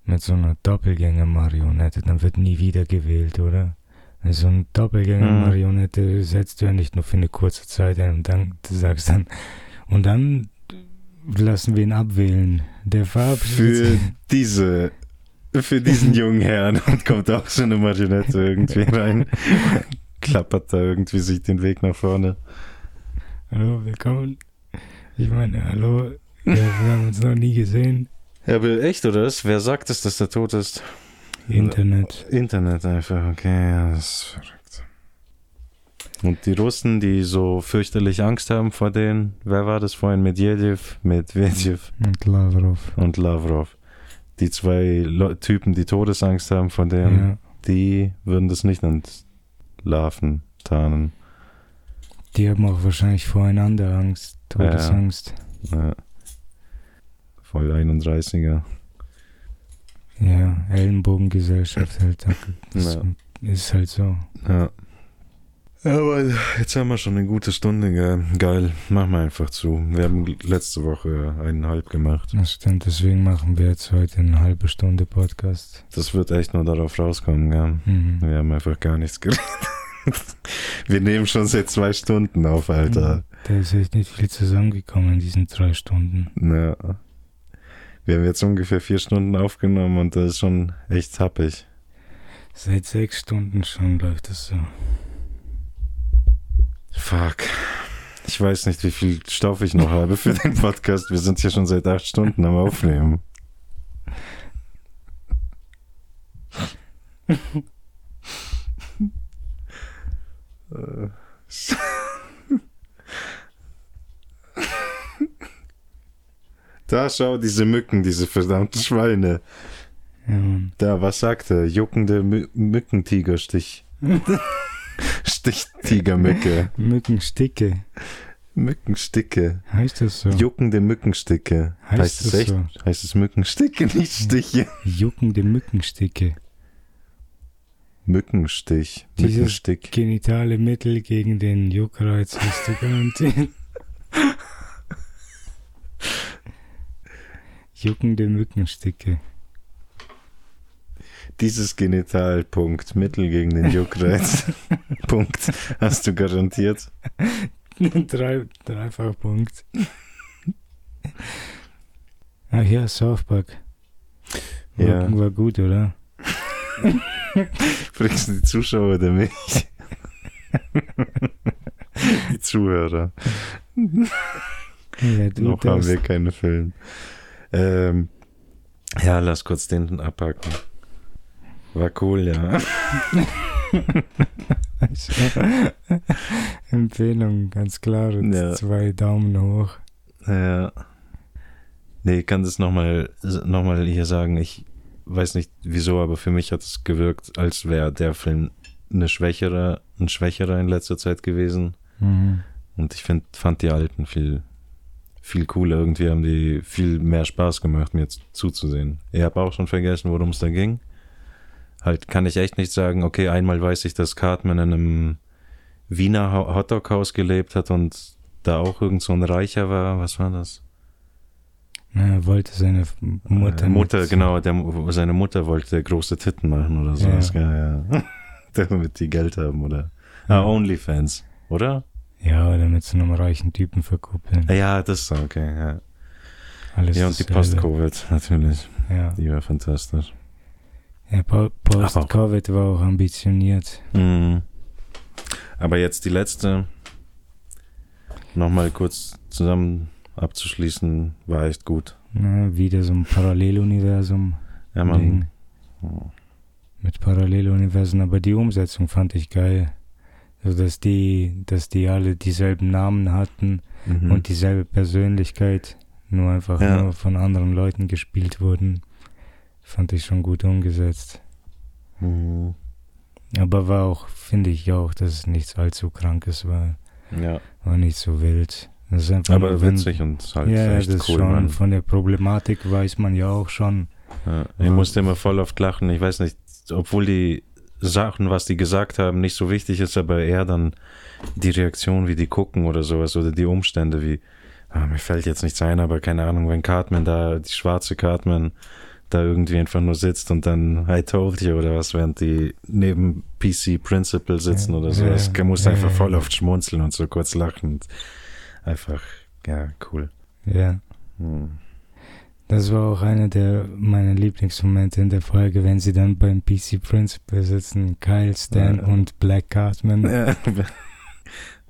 mit so einer Doppelgänger-Marionette? Dann wird nie wieder gewählt, oder? Also eine Doppelgänger-Marionette setzt du ja nicht nur für eine kurze Zeit ein und dann du sagst dann und dann lassen wir ihn abwählen. Der verabschiedet sich. Für diese Für diesen jungen Herrn und kommt auch so eine Marionette irgendwie rein. Klappert da irgendwie sich den Weg nach vorne. Hallo, willkommen. Ich meine, hallo, ja, wir haben uns noch nie gesehen. Ja, aber echt, oder? Wer sagt es, dass er tot ist? Internet. Internet einfach, okay, ja, das ist verrückt. Und die Russen, die so fürchterlich Angst haben vor denen, wer war das vorhin? Medwedew, Medwedew. Und Lavrov. Und Lavrov. Die zwei Le- Typen, die Todesangst haben von dem, ja. Die würden das nicht entlarven, tarnen. Die haben auch wahrscheinlich voreinander Angst, Todesangst. Ja. Ja. Voll einunddreißiger. Ja, Ellenbogengesellschaft halt. Das ja. Ist halt so. Ja. Aber jetzt haben wir schon eine gute Stunde, gell? Geil, machen wir einfach zu. Wir haben letzte Woche eineinhalb gemacht. Das stimmt, deswegen machen wir jetzt heute eine halbe Stunde Podcast. Das wird echt nur darauf rauskommen, gell? Mhm. Wir haben einfach gar nichts geredet. Wir nehmen schon seit zwei Stunden auf, Alter. Da ist echt nicht viel zusammengekommen in diesen drei Stunden. Ja. Wir haben jetzt ungefähr vier Stunden aufgenommen und das ist schon echt happig. Seit sechs Stunden schon läuft das so. Fuck. Ich weiß nicht, wie viel Stoff ich noch habe für den Podcast. Wir sind hier schon seit acht Stunden am Aufnehmen. Da, schau, diese Mücken, diese verdammten Schweine. Da, was sagt er? Juckende Mü- Mückentigerstich. Stichtigermücke. Mückensticke. Mückensticke. Heißt das so? Juckende Mückensticke. Heißt, heißt das echt? So? Heißt es Mückensticke, nicht Stiche? Juckende Mückensticke. Mückenstich. Dieses genitale Mittel gegen den Juckreiz ist bekannt. Juckende Mückensticke. Dieses Genitalpunkt, Mittel gegen den Juckreiz, Punkt, hast du garantiert. Drei, dreifach Punkt. Ach ja, South Park. Ja. War gut, oder? Bringst du die Zuschauer oder mich? Die Zuhörer. Ja, noch haben wir keine Filme. Ähm, ja, lass kurz den abhaken. War cool, ja. Empfehlung, ganz klar. Ja. Zwei Daumen hoch. Ja. Nee, ich kann das nochmal noch mal hier sagen. Ich weiß nicht wieso, aber für mich hat es gewirkt, als wäre der Film eine schwächere, ein schwächerer in letzter Zeit gewesen. Mhm. Und ich find, fand die alten viel, viel cooler. Irgendwie haben die viel mehr Spaß gemacht, mir jetzt zuzusehen. Ich habe auch schon vergessen, worum es da ging. Halt kann ich echt nicht sagen, okay, einmal weiß ich, dass Cartman in einem Wiener Hotdog-Haus gelebt hat und da auch irgend so ein Reicher war. Was war das? Er wollte seine Mutter... Äh, Mutter, genau. Der, seine Mutter wollte große Titten machen oder sowas. Ja. Ja, ja. damit die Geld haben, oder? Ja. Ah, Onlyfans, oder? Ja, damit sie einem reichen Typen verkuppeln. Ja, das ist okay, ja. Alles ja, und die Post-Covid natürlich. Ja. Die war fantastisch. Ja, Post-Covid war auch ambitioniert. Mhm. Aber jetzt die letzte, nochmal kurz zusammen abzuschließen, war echt gut. Na, wieder so ein Paralleluniversum. Ja, Mann. Oh. Mit Paralleluniversen, aber die Umsetzung fand ich geil. So, dass die, dass die alle dieselben Namen hatten, mhm, und dieselbe Persönlichkeit, nur einfach ja. nur von anderen Leuten gespielt wurden. Fand ich schon gut umgesetzt. Mhm. Aber war auch, finde ich auch, dass es nichts allzu Krankes war. Ja. War nicht so wild. Das ist einfach, aber wenn, witzig und halt ja, echt das cool. Schon, Mann. Von der Problematik weiß man ja auch schon. Ja, ich musste immer voll oft lachen. Ich weiß nicht, obwohl die Sachen, was die gesagt haben, nicht so wichtig ist, aber eher dann die Reaktion, wie die gucken oder sowas, oder die Umstände, wie, ah, mir fällt jetzt nichts ein, aber keine Ahnung, wenn Cartman da, die schwarze Cartman da irgendwie einfach nur sitzt und dann I told you oder was, während die neben P C Principal sitzen ja, oder sowas. Ja, musste ja, einfach ja. voll oft schmunzeln und so kurz lachen. Einfach, ja, cool. Ja. Hm. Das war auch einer der meiner Lieblingsmomente in der Folge, wenn sie dann beim P C Principal sitzen, Kyle, Stan ja, ja. und Black Cartman. Ja.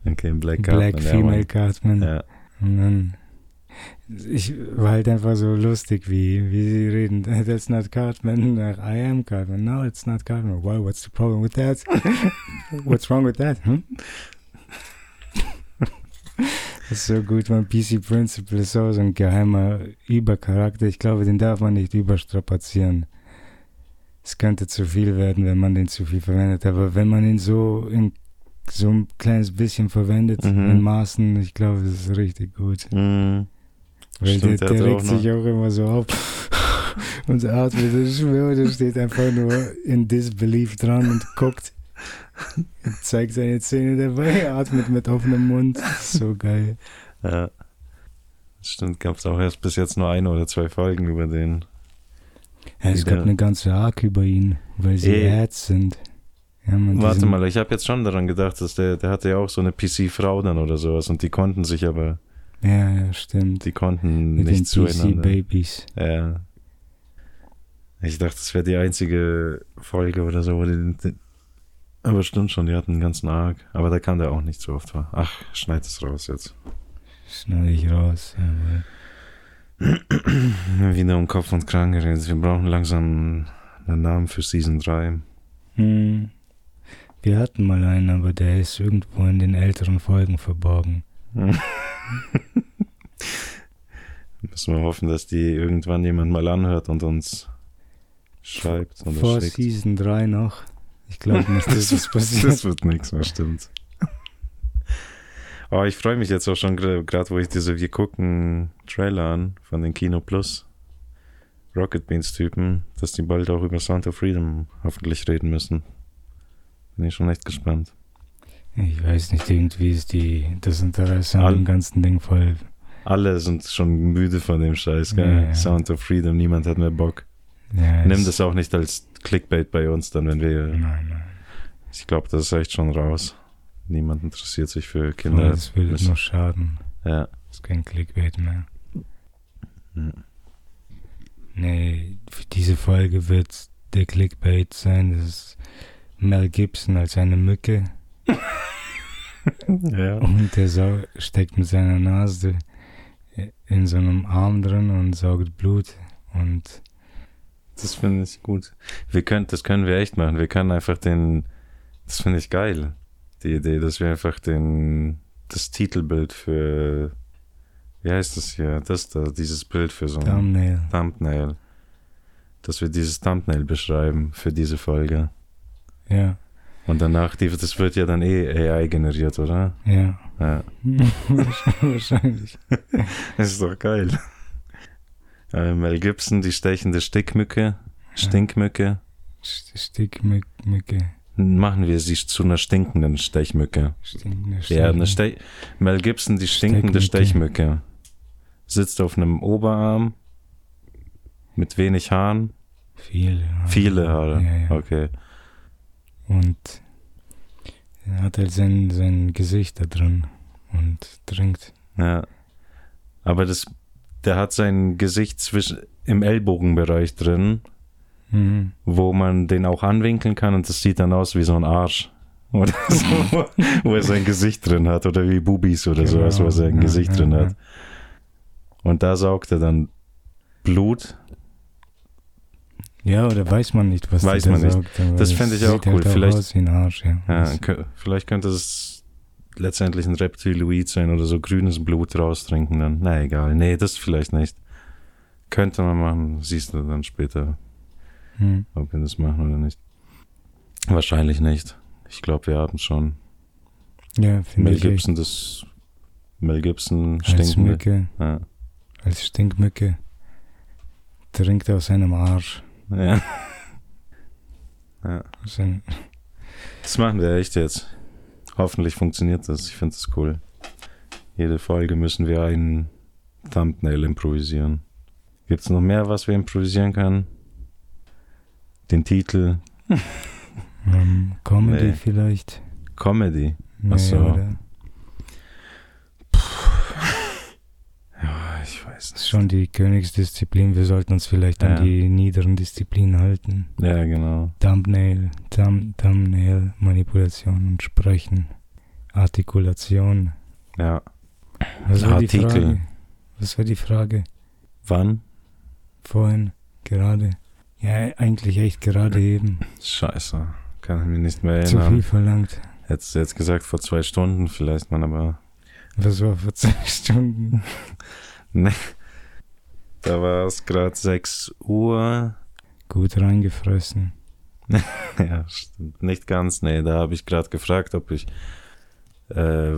Okay, Black Cartman. Black Female ja, Cartman. Ja. Und dann, ich war halt einfach so lustig, wie, wie sie reden. That's not Cartman. I am Cartman. No, it's not Cartman. Why? What's the problem with that? What's wrong with that? Hm? Das ist so gut, mein P C Principal ist auch so ein geheimer Übercharakter. Ich glaube, den darf man nicht überstrapazieren. Es könnte zu viel werden, wenn man den zu viel verwendet. Aber wenn man ihn so, in, so ein kleines bisschen verwendet, mhm. in Maßen, ich glaube, das ist richtig gut. Mhm. Weil stimmt, der, der regt auch sich auch immer so auf und atmet. Ich schwöre, der steht einfach nur in Disbelief dran und guckt. Zeigt seine Zähne dabei, atmet mit offenem Mund. So geil. Ja. Stimmt, gab es auch erst bis jetzt nur eine oder zwei Folgen über den. Ja, es gab eine ganze Arc über ihn, weil sie Ads sind. Ja, warte mal, ich habe jetzt schon daran gedacht, dass der, der hatte ja auch so eine P C-Frau dann oder sowas und die konnten sich aber. Ja, ja, stimmt. Die konnten mit nicht zueinander. P C-Babys. Ja. Ich dachte, das wäre die einzige Folge oder so, wo die. Aber stimmt schon, die hatten einen ganzen Arc. Aber da kam der auch nicht so oft vor. Ach, schneid es raus jetzt. Schneide ich raus, ja. Wieder um Kopf und Kragen geredet. Wir brauchen langsam einen Namen für Season drei. Hm. Wir hatten mal einen, aber der ist irgendwo in den älteren Folgen verborgen. Müssen wir hoffen, dass die irgendwann jemand mal anhört und uns schreibt. Oder vor schickt. Season drei noch. Ich glaube nicht, dass das passiert. Das wird nichts mehr, stimmt. Oh, ich freue mich jetzt auch schon, gerade wo ich diese Wir gucken Trailer an von den Kino Plus Rocket Beans Typen, dass die bald auch über Sound of Freedom hoffentlich reden müssen. Bin ich schon echt gespannt. Ich weiß nicht, irgendwie ist die, das Interesse an dem ganzen Ding voll. Alle sind schon müde von dem Scheiß, gell? Ja. Sound of Freedom, niemand hat mehr Bock. Ja, nimm das auch nicht als Clickbait bei uns dann, wenn wir... Nein, nein. Ich glaube, das ist echt schon raus. Niemand interessiert sich für Kinder. Voll, das würde nur schaden. Ja. Das ist kein Clickbait mehr. Hm. Nee, für diese Folge wird der Clickbait sein, das ist Mel Gibson als eine Mücke. Ja. Und der Sau steckt mit seiner Nase in so einem Arm drin und saugt Blut und... Das finde ich gut. Wir können, das können wir echt machen. Wir können einfach den, das finde ich geil, die Idee, dass wir einfach den, das Titelbild für, wie heißt das hier, das da, dieses Bild für so ein Thumbnail. Thumbnail. Dass wir dieses Thumbnail beschreiben für diese Folge. Ja. Und danach, die, das wird ja dann eh A I generiert, oder? Ja. Ja. Wahrscheinlich. Das ist doch geil. Mel Gibson, die stechende Stickmücke, Stinkmücke. Stickmücke. Machen wir sie zu einer stinkenden Stechmücke. Stinkende Stechmücke. Ja, eine Ste- Mel Gibson, die stinkende Stechmücke. Stechmücke. Sitzt auf einem Oberarm mit wenig Haaren. Viele Haare. Viele Haare, ja, ja. Okay. und er hat halt sein, sein Gesicht da drin und trinkt. Ja, aber das, der hat sein Gesicht zwischen, im Ellbogenbereich drin, mhm. wo man den auch anwinkeln kann und das sieht dann aus wie so ein Arsch oder so, wo er sein Gesicht drin hat oder wie Bubis oder genau. sowas, wo er sein ja, Gesicht ja, drin ja. hat. Und da saugt er dann Blut. Ja, oder weiß man nicht, was weiß man da nicht. Saugt. Das fände ich auch cool. Halt vielleicht, auch aus wie ein Arsch, ja. Ja, k- vielleicht könnte es letztendlich ein Reptiloid sein oder so grünes Blut raustrinken dann. Na egal, nee, das vielleicht nicht. Könnte man machen, siehst du dann später, hm. ob wir das machen oder nicht. Wahrscheinlich nicht. Ich glaube, wir haben schon. Ja, finde ich. Mel Gibson, das Mel Gibson Stinkmücke. Ja. Als Stinkmücke trinkt er aus seinem Arsch. Ja. ja. Das machen wir echt jetzt. Hoffentlich funktioniert das. Ich finde das cool. Jede Folge müssen wir einen Thumbnail improvisieren. Gibt es noch mehr, was wir improvisieren können? Den Titel? um, Comedy nee. vielleicht. Comedy? Nee, achso. Ja, ich weiß nicht. Das ist schon die Königsdisziplin. Wir sollten uns vielleicht ja. an die niederen Disziplinen halten. Ja, genau. Thumbnail, Thumb, Thumbnail, Manipulation und Sprechen. Artikulation. Ja. Was war Artikel. Die Frage? Was war die Frage? Wann? Vorhin. Gerade. Ja, eigentlich echt gerade eben. Scheiße. Kann ich mich nicht mehr erinnern. Zu viel verlangt. Hättest du jetzt gesagt, vor zwei Stunden vielleicht, man aber... Das war vor zwei Stunden. Ne. Da war es gerade sechs Uhr. Gut reingefressen. Ja, stimmt. Nicht ganz, nee. Da habe ich gerade gefragt, ob ich äh,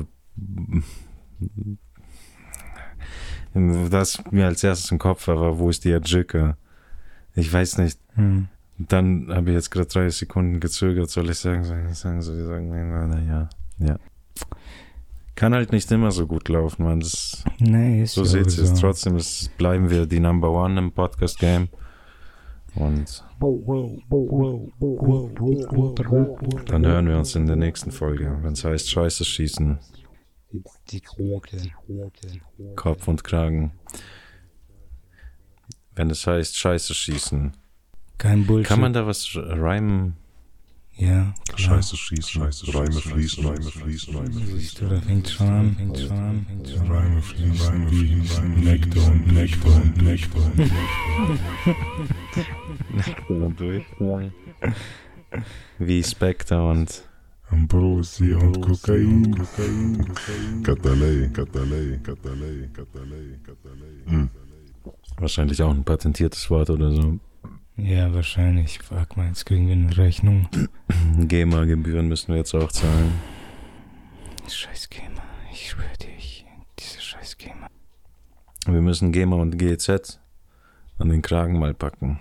das mir als erstes im Kopf war, war wo ist die Adjika? Ich weiß nicht. Hm. Dann habe ich jetzt gerade dreißig Sekunden gezögert. Soll ich sagen, soll ich nicht sagen? Soll ich sagen, nein, nein, ja. Ja. Kann halt nicht immer so gut laufen, man. Das, nee, ist so seht ihr so. Es. Trotzdem ist, bleiben wir die Number One im Podcast-Game. Und dann hören wir uns in der nächsten Folge, wenn es heißt Scheisse schießen. Kopf und Kragen. Wenn es heißt Scheisse schießen. Kein Bullshit. Kann man da was reimen? Ja, klar. Scheiße schießen, Scheiße schießen, Reime fließen, Reime fließen, Reime fließen. Da fängt schon an, fängt schon an, fängt schon an. Reime fließen, Reime fließen, Nektar und Nektar und Nektar und Nektar. Nektar durchfahren. Wie Spectre und... Ambrosia und Kokain, Kokain, Kokain. Katalei, Katalei, Katalei, Katalei, Katalei. Wahrscheinlich auch ein patentiertes Wort oder so. Ja, wahrscheinlich. Fuck, mal, jetzt kriegen wir eine Rechnung. GEMA-Gebühren müssen wir jetzt auch zahlen. Scheiß GEMA, ich schwöre dir, ich, diese scheiß GEMA. Wir müssen GEMA und G E Z an den Kragen mal packen.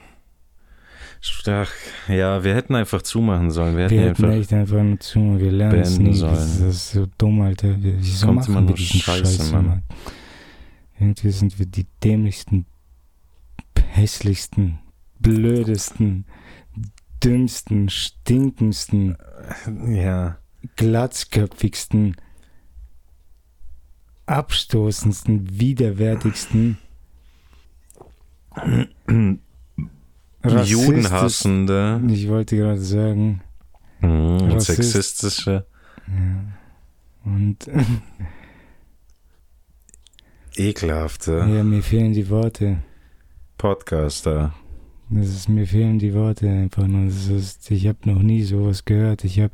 Ach, ja, wir hätten einfach zumachen sollen. Wir hätten, wir hätten einfach echt einfach nur zumachen, wir lernen es nicht. Sollen. Das ist so dumm, Alter. Wieso kommt machen wir diesen Scheiße, Scheiße, Mann? Mann? Irgendwie sind wir die dämlichsten, hässlichsten... blödesten, dümmsten, stinkendsten, ja. glatzköpfigsten, abstoßendsten, widerwärtigsten, Judenhassende. Ich wollte gerade sagen, mhm, Rassist, sexistische ja. und ekelhafte. Ja, mir fehlen die Worte. Podcaster. Das ist, mir fehlen die Worte einfach nur. Das ist, ich habe noch nie sowas gehört. Ich habe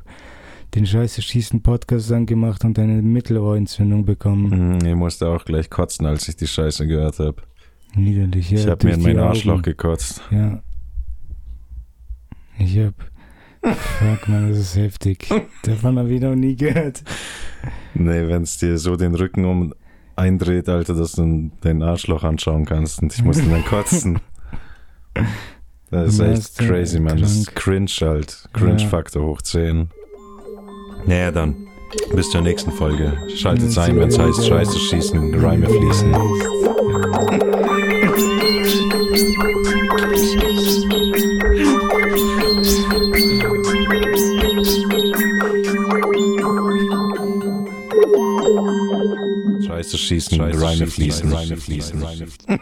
den Scheisse Schießen Podcast angemacht und eine Mittelohrentzündung bekommen. Ich musste auch gleich kotzen, als ich die Scheiße gehört habe. Niederlich, ja. Ich habe mir in mein Arschloch Augen. gekotzt. Ja. Ich habe... Fuck, man, das ist heftig. Davon habe ich noch nie gehört. Nee, wenn es dir so den Rücken um eindreht, Alter, dass du dein Arschloch anschauen kannst und ich musste dann kotzen. Das ist echt crazy, man. Das ist cringe halt. Cringe-Faktor hoch zehn. Naja, dann. Bis zur nächsten Folge. Schaltet's ein, wenn's heißt Scheiße schießen, Reime fließen. Scheiße schießen, Reine fließen, Reine fließen, Reine fließen.